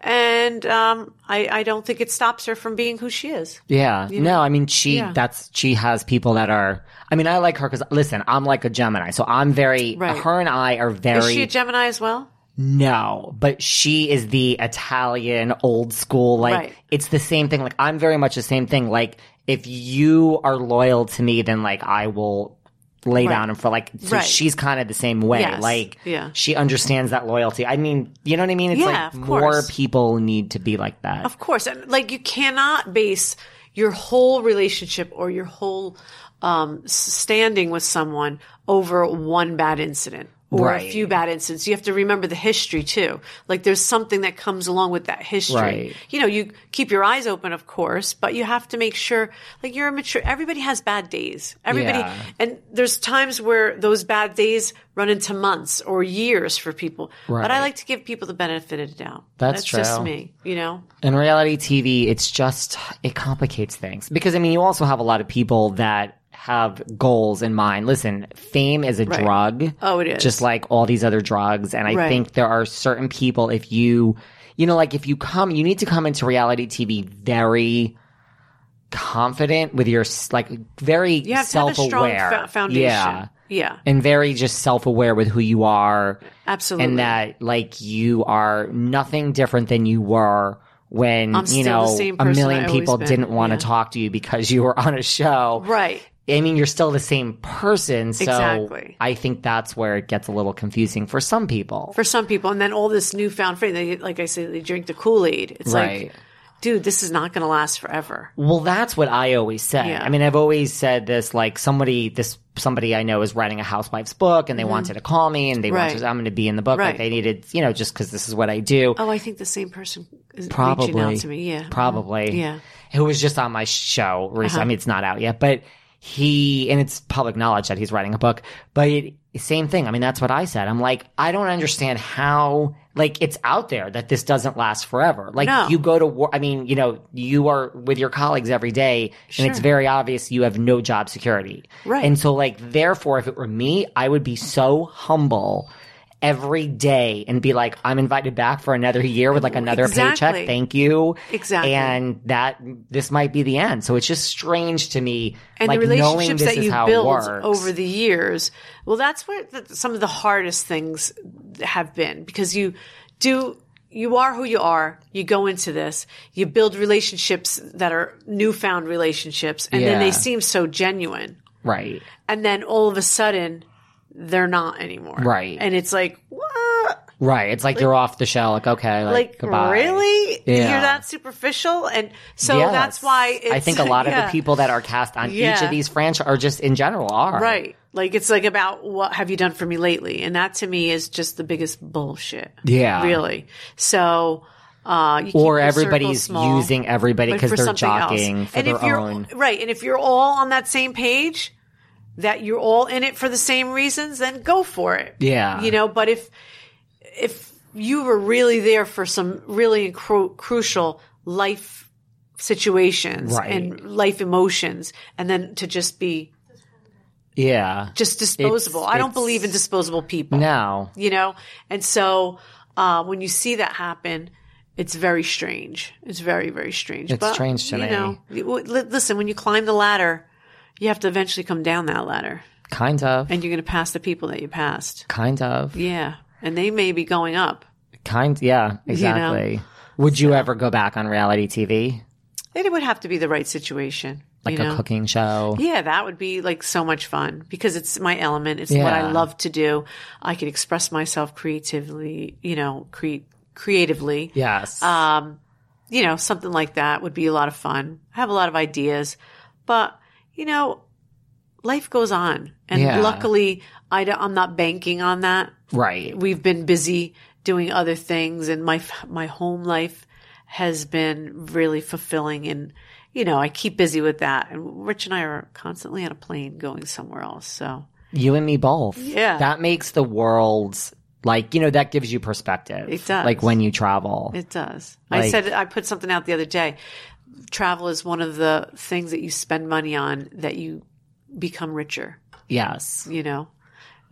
And I don't think it stops her from being who she is. Yeah. You know? No, I mean, she has people that are – I mean, I like her because, listen, I'm like a Gemini. So I'm very right. – her and I are very – Is she a Gemini as well? No, but she is the Italian old school. Like, right. It's the same thing. Like, I'm very much the same thing. Like, if you are loyal to me, then like I will lay down and for like. So she's kind of the same way. Yes. Like, she understands that loyalty. I mean, you know what I mean? It's like more people need to be like that. Of course, and like you cannot base your whole relationship or your whole standing with someone over one bad incident. or a few bad incidents. You have to remember the history too. Like there's something that comes along with that history. Right. You know, you keep your eyes open, of course, but you have to make sure like you're mature. Everybody has bad days. Everybody. Yeah. And there's times where those bad days run into months or years for people. Right. But I like to give people the benefit of the doubt. That's true. Just me, you know? In reality TV, it's just, it complicates things. Because, I mean, you also have a lot of people that have goals in mind. Listen, fame is a drug. Oh, it is. Just like all these other drugs. And I think there are certain people, if you, you know, like if you come, you need to come into reality TV very confident with your, like very self-aware. You have to have a strong foundation. Yeah. Yeah. And very just self-aware with who you are. Absolutely. And that like you are nothing different than you were when, you know, a million people didn't want to talk to you because you were on a show. Right. I mean, you're still the same person. So exactly. I think that's where it gets a little confusing for some people. For some people. And then all this newfound fame, they, like I say, they drink the Kool-Aid. It's like, dude, this is not going to last forever. Well, that's what I always say. Yeah. I mean, I've always said this, like somebody I know is writing a housewife's book and they wanted to call me and they wanted, I'm going to be in the book. Like they needed, you know, just because this is what I do. Oh, I think the same person is reaching out to me. Yeah. Probably. Yeah. Who was just on my show recently. I mean, it's not out yet, but he, and it's public knowledge that he's writing a book, but same thing. I mean, that's what I said. I'm like, I don't understand how, like, it's out there that this doesn't last forever. Like, you go to work, I mean, you know, you are with your colleagues every day, and it's very obvious you have no job security. Right. And so, like, therefore, if it were me, I would be so humble every day and be like, I'm invited back for another year with like another paycheck. Thank you. Exactly. And that this might be the end. So it's just strange to me. And like the relationships that you build over the years. Well, that's where some of the hardest things have been, because you are who you are. You go into this, you build relationships that are newfound relationships, and then they seem so genuine. Right. And then all of a sudden, they're not anymore. Right. And it's like, what? Right. It's like you're off the shell. Like, okay, like goodbye. Really? Yeah. You're that superficial? And so that's why I think a lot of the people that are cast on each of these franchises are just in general are. Right. Like, it's like about what have you done for me lately? And that to me is just the biggest bullshit. Yeah. Really. So or everybody's using everybody because they're jockeying for their own. Right. And if you're all on that same page, that you're all in it for the same reasons, then go for it. Yeah. You know, but if you were really there for some really crucial life situations and life emotions, and then to just be just disposable. I don't believe in disposable people. No. You know? And so when you see that happen, it's very strange. It's very, very strange. It's strange to me. You know, listen, when you climb the ladder, you have to eventually come down that ladder. Kind of. And you're going to pass the people that you passed. Kind of. Yeah. And they may be going up. Yeah, exactly. You know? Would you ever go back on reality TV? It would have to be the right situation. Like a cooking show? Yeah, that would be like so much fun because it's my element. It's what I love to do. I could express myself creatively, you know, creatively. Yes. You know, something like that would be a lot of fun. I have a lot of ideas, but you know, life goes on. And luckily, I'm not banking on that. Right. We've been busy doing other things. And my home life has been really fulfilling. And, you know, I keep busy with that. And Rich and I are constantly on a plane going somewhere else. So you and me both. Yeah. That makes the world's, like, you know, that gives you perspective. It does. Like when you travel. It does. Like, I put something out the other day. Travel is one of the things that you spend money on that you become richer. Yes. You know?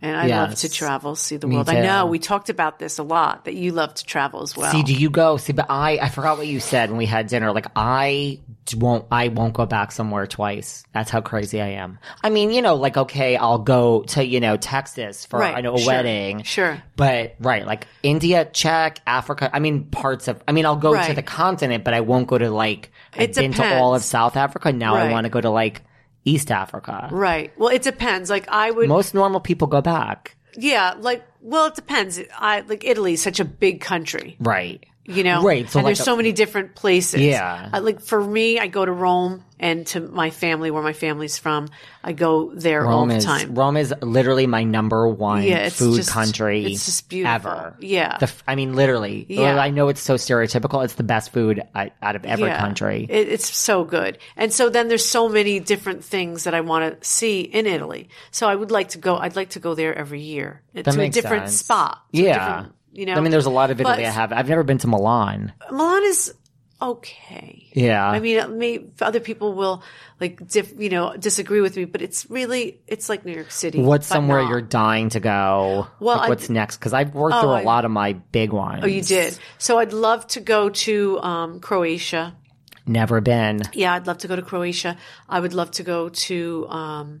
And I love to travel, see the world. I know we talked about this a lot, that you love to travel as well. See, do you go? See, but I forgot what you said when we had dinner. Like, I won't go back somewhere twice. That's how crazy I am. I mean, you know, like, okay, I'll go to, you know, Texas for a wedding. Sure. But, like India, Czech, Africa. I mean, I'll go to the continent, but I won't go to like, I've been to all of South Africa. Now I want to go to like East Africa. Right. Well, it depends. Like I would. Most normal people go back. Yeah. Like, well, it depends. Like Italy is such a big country. Right. you know? Right. So and like there's so many different places. Yeah. Like for me, I go to Rome and to my family, where my family's from. I go there all the time. Rome is literally my number one food country it's just beautiful. Ever. Yeah. I mean, literally. Yeah. I know it's so stereotypical. It's the best food out of every country. It's so good. And so then there's so many different things that I want to see in Italy. So I would like to go. I'd like to go there every year to a different spot. Yeah. You know, I mean, there's a lot of Italy I have. I've never been to Milan. Milan is okay. Yeah. I mean, maybe other people will disagree with me, but it's like New York City. What's somewhere you're dying to go? Well, like what's next? Because I've worked through a lot of my big ones. Oh, you did. So I'd love to go to Croatia. Never been. Yeah, I'd love to go to Croatia. I would love to go to.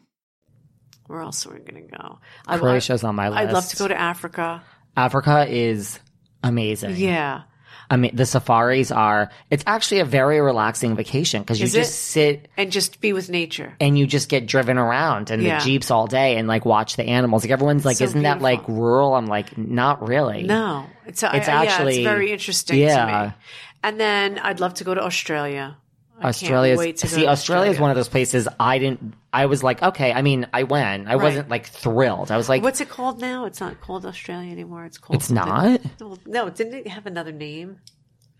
Where else are we going to go? Croatia's on my list. I'd love to go to Africa. Africa is amazing. Yeah. I mean, the safaris it's actually a very relaxing vacation because you just sit and just be with nature and you just get driven around in the jeeps all day and like watch the animals. Like everyone's like, isn't that like rural? I'm like, not really. No, it's actually it's very interesting to me. And then I'd love to go to Australia. Australia is one of those places I was like, okay, I mean, I went. I wasn't like thrilled. I was like, what's it called now? It's not called Australia anymore. It's called not? No, didn't it have another name?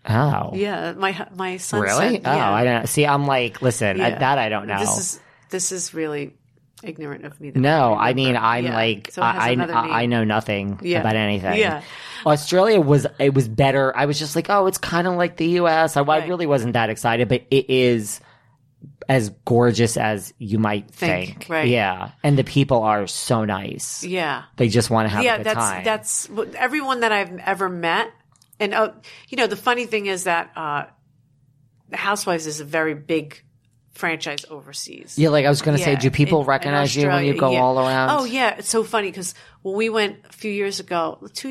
Oh. Yeah, my son really? Said, yeah. Oh, I don't see. I'm like, listen, I don't know. This is really ignorant of me. No, I mean, I'm like, so I know nothing about anything. Yeah. Australia it was better. I was just like, oh, it's kind of like the U.S. I really wasn't that excited, but it is as gorgeous as you might think. Right. Yeah. And the people are so nice. Yeah. They just want to have a good time. Yeah, that's everyone that I've ever met. And, you know, the funny thing is that Housewives is a very big franchise overseas. Yeah, like I was going to say, do people recognize you when you go all around? Oh, yeah. It's so funny because when we went 2 years ago, we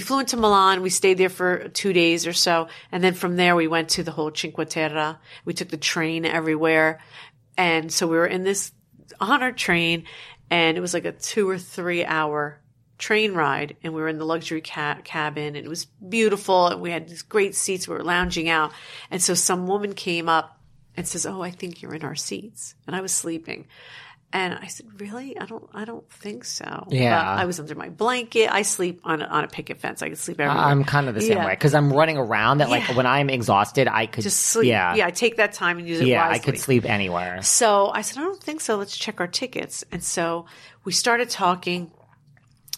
flew into Milan. We stayed there for 2 days or so. And then from there, we went to the whole Cinque Terre. We took the train everywhere. And so we were in this on our train, and it was like a 2 or 3 hour train ride, and we were in the luxury cabin, and it was beautiful, and we had these great seats. We were lounging out, and so some woman came up and says, "Oh, I think you're in our seats," and I was sleeping, and I said, "Really? I don't think so." Yeah, but I was under my blanket. I sleep on a picket fence. I could sleep everywhere. I'm kind of the same way because I'm running around. That like when I'm exhausted, I could just sleep. Yeah, I take that time and use it wisely. I could sleep anywhere. So I said, "I don't think so. Let's check our tickets." And so we started talking.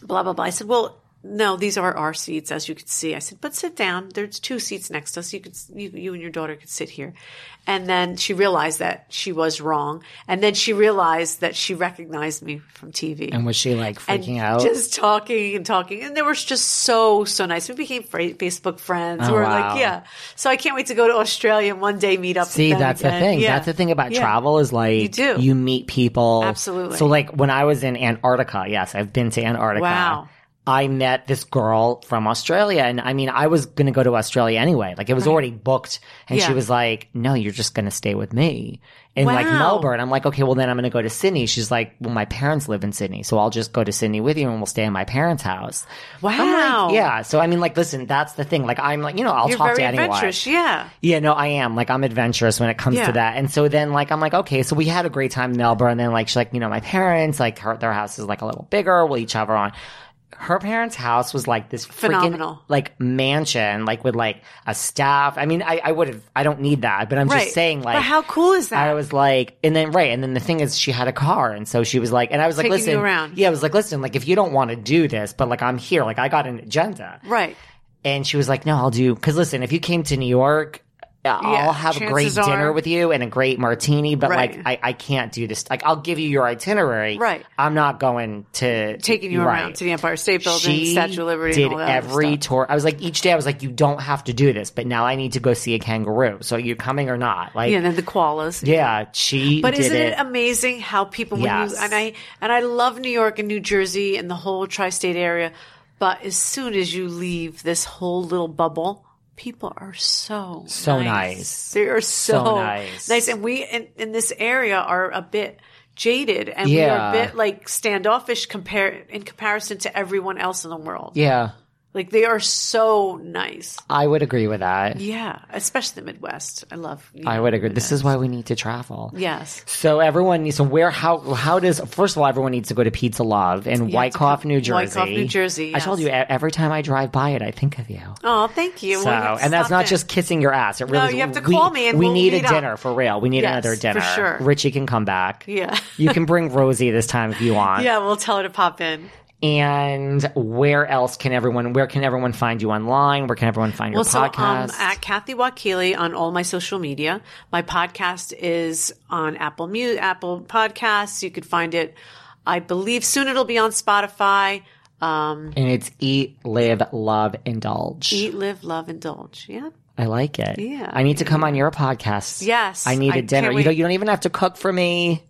Blah, blah, blah. I said, well, no, these are our seats, as you can see. I said, but sit down. There's 2 seats next to us. You and your daughter could sit here. And then she realized that she was wrong. And then she realized that she recognized me from TV. And was she like freaking out? Just talking. And they were just so nice. We became Facebook friends. Oh, wow. Like, yeah. So I can't wait to go to Australia and one day meet up with them. See, that's the thing. Yeah. That's the thing about travel is like you meet people. Absolutely. So like when I was in Antarctica, yes, I've been to Antarctica. Wow. I met this girl from Australia, and I mean, I was going to go to Australia anyway. Like, it was already booked, and she was like, "No, you're just going to stay with me in like Melbourne." I'm like, "Okay, well then I'm going to go to Sydney." She's like, "Well, my parents live in Sydney, so I'll just go to Sydney with you, and we'll stay in my parents' house." Wow. I'm like, yeah. So I mean, like, listen, that's the thing. Like, I'm like, you know, you're talk to anyone. Adventurous, yeah. Yeah, no, I am. Like, I'm adventurous when it comes to that. And so then, like, I'm like, okay, so we had a great time in Melbourne, and then like, she's like, you know, my parents, like, their house is like a little bigger. We'll each have our own. Her parents' house was like this phenomenal, freaking, like mansion, like with like a staff. I mean, I would have, I don't need that, but I'm just saying, like, but how cool is that? I was like, and then the thing is, she had a car, and so she was like, and I was like, listen, I was like, listen, like if you don't want to do this, but like I'm here, like I got an agenda, right? And she was like, no, I'll do, because listen, if you came to New York. I'll have a great dinner with you and a great martini, but like I can't do this. Like I'll give you your itinerary. Right. I'm not going to taking you around to the Empire State Building, Statue of Liberty, and all that every tour. I was like, each day I was like, you don't have to do this, but now I need to go see a kangaroo. So you're coming or not? Like, yeah, and then the koalas. Yeah, she. But did isn't it amazing how people when you and I love New York and New Jersey and the whole tri-state area, but as soon as you leave this whole little bubble. People are so nice. They are so nice. And we in this area are a bit jaded and we are a bit like standoffish in comparison to everyone else in the world. Yeah. Like they are so nice. I would agree with that. Yeah. Especially the Midwest. I love New York. I would agree. Midwest. This is why we need to travel. Yes. So everyone needs to first of all, everyone needs to go to Pizza Love in Wyckoff, New Jersey. Wyckoff, New Jersey. Yes. I told you every time I drive by it, I think of you. Oh, thank you. So, well, and that's not just kissing your ass. It really is. You have to call me and we'll need a dinner for real. We need another dinner. For sure. Richie can come back. Yeah. You can bring Rosie this time if you want. Yeah. We'll tell her to pop in. And where can everyone find you online? Where can everyone find your podcast? So, at Kathy Wakile on all my social media. My podcast is on Apple Podcasts. You could find it, I believe, soon it'll be on Spotify. And it's Eat, Live, Love, Indulge. Eat, Live, Love, Indulge. Yeah. I like it. Yeah. I need to come on your podcast. Yes. I need a dinner. You don't even have to cook for me.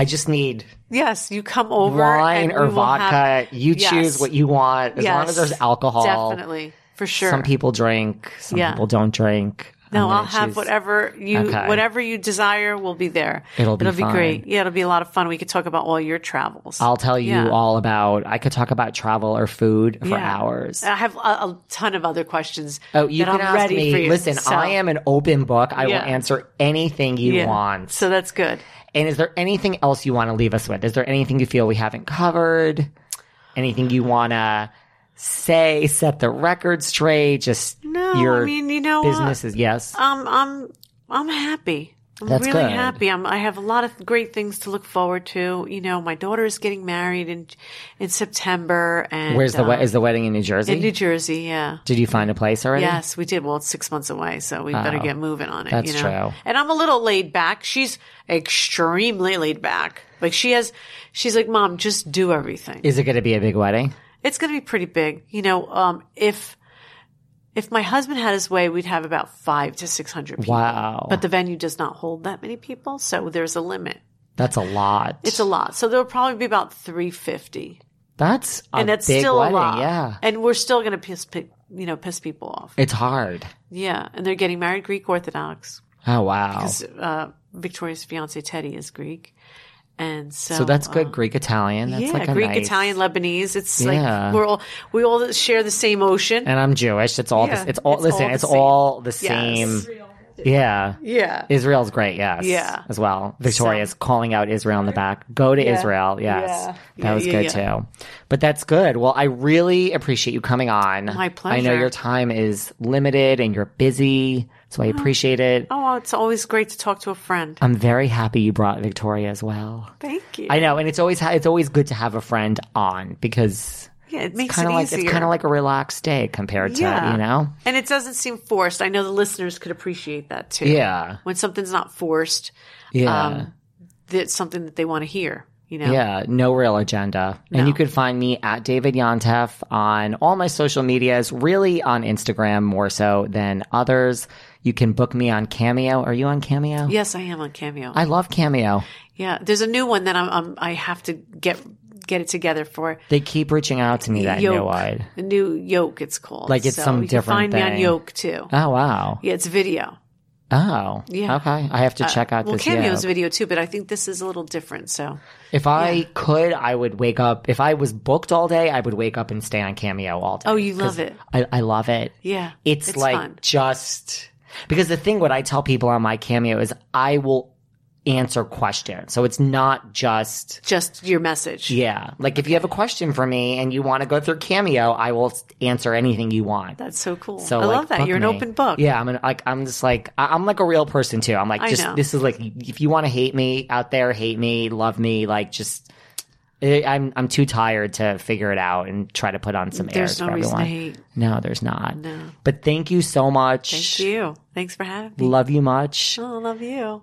I just need you come over wine or vodka. You choose what you want as long as there's alcohol. Definitely, for sure. Some people drink, some people don't drink. No, I'll have whatever you desire will be there. It'll be great. Yeah, it'll be a lot of fun. We could talk about all your travels. I'll tell you all about. I could talk about travel or food for hours. I have a ton of other questions. Oh, you can ask me. For you. Listen, so, I am an open book. I will answer anything you want. So that's good. And is there anything else you want to leave us with? Is there anything you feel we haven't covered? Anything you want to say? Set the record straight. Just business is yes. I'm happy. I'm really happy. I have a lot of great things to look forward to. You know, my daughter is getting married in September. And where's the wedding in New Jersey? In New Jersey, yeah. Did you find a place already? Yes, we did. Well, it's 6 months away, so we better get moving on it. That's true. And I'm a little laid back. She's extremely laid back. Like she's like, Mom, just do everything. Is it going to be a big wedding? It's going to be pretty big. You know, If my husband had his way, we'd have about 500 to 600 people. Wow. But the venue does not hold that many people, so there's a limit. That's a lot. It's a lot. So there'll probably be about 350. That's still a big wedding, a lot. Yeah. And we're still going to piss people off. It's hard. Yeah, and they're getting married Greek Orthodox. Oh wow. Because Victoria's fiance Teddy is Greek. And so that's good. Greek Italian. That's like a Greek Italian Lebanese. It's like we all share the same ocean. And I'm Jewish. It's all this. It's all. It's all the same. Israel. Yeah. Yeah. Israel's great. Yes. Yeah. As well. Victoria's calling out Israel in the back. Go to Israel. Yes. Yeah. That was good too. But that's good. Well, I really appreciate you coming on. My pleasure. I know your time is limited and you're busy. So I appreciate it. Oh, it's always great to talk to a friend. I'm very happy you brought Victoria as well. Thank you. I know, and it's always good to have a friend on because it makes it easier. It's kind of like a relaxed day compared to you know, and it doesn't seem forced. I know the listeners could appreciate that too. Yeah, when something's not forced, it's something that they want to hear. You know? Yeah, no real agenda. No. And you could find me at David Yontef on all my social medias, really on Instagram more so than others. You can book me on Cameo. Are you on Cameo? Yes, I am on Cameo. I love Cameo. Yeah, there's a new one that I have to get it together for. They keep reaching out to me that new one. The new Yoke, it's called. Like it's some different thing. You can find me on Yoke too. Oh, wow. Yeah, it's video. Oh, yeah. Okay. I have to check out this. Well, Cameo's video too, but I think this is a little different. So if I could, I would wake up. If I was booked all day, I would wake up and stay on Cameo all day. Oh, you love it. I love it. Yeah. It's like fun. Just because the thing what I tell people on my Cameo is I will answer questions. So it's not just your message. Yeah. Like if you have a question for me and you want to go through Cameo, I will answer anything you want. That's so cool. So I love that. You're an open book. Yeah. I'm like a real person too. I'm like, this is like, if you want to hate me out there, hate me, love me, like just I'm too tired to figure it out and try to put on some airs for everyone. There's no reason to hate. No, there's not. No. But thank you so much. Thank you. Thanks for having me. Love you much. Oh, love you.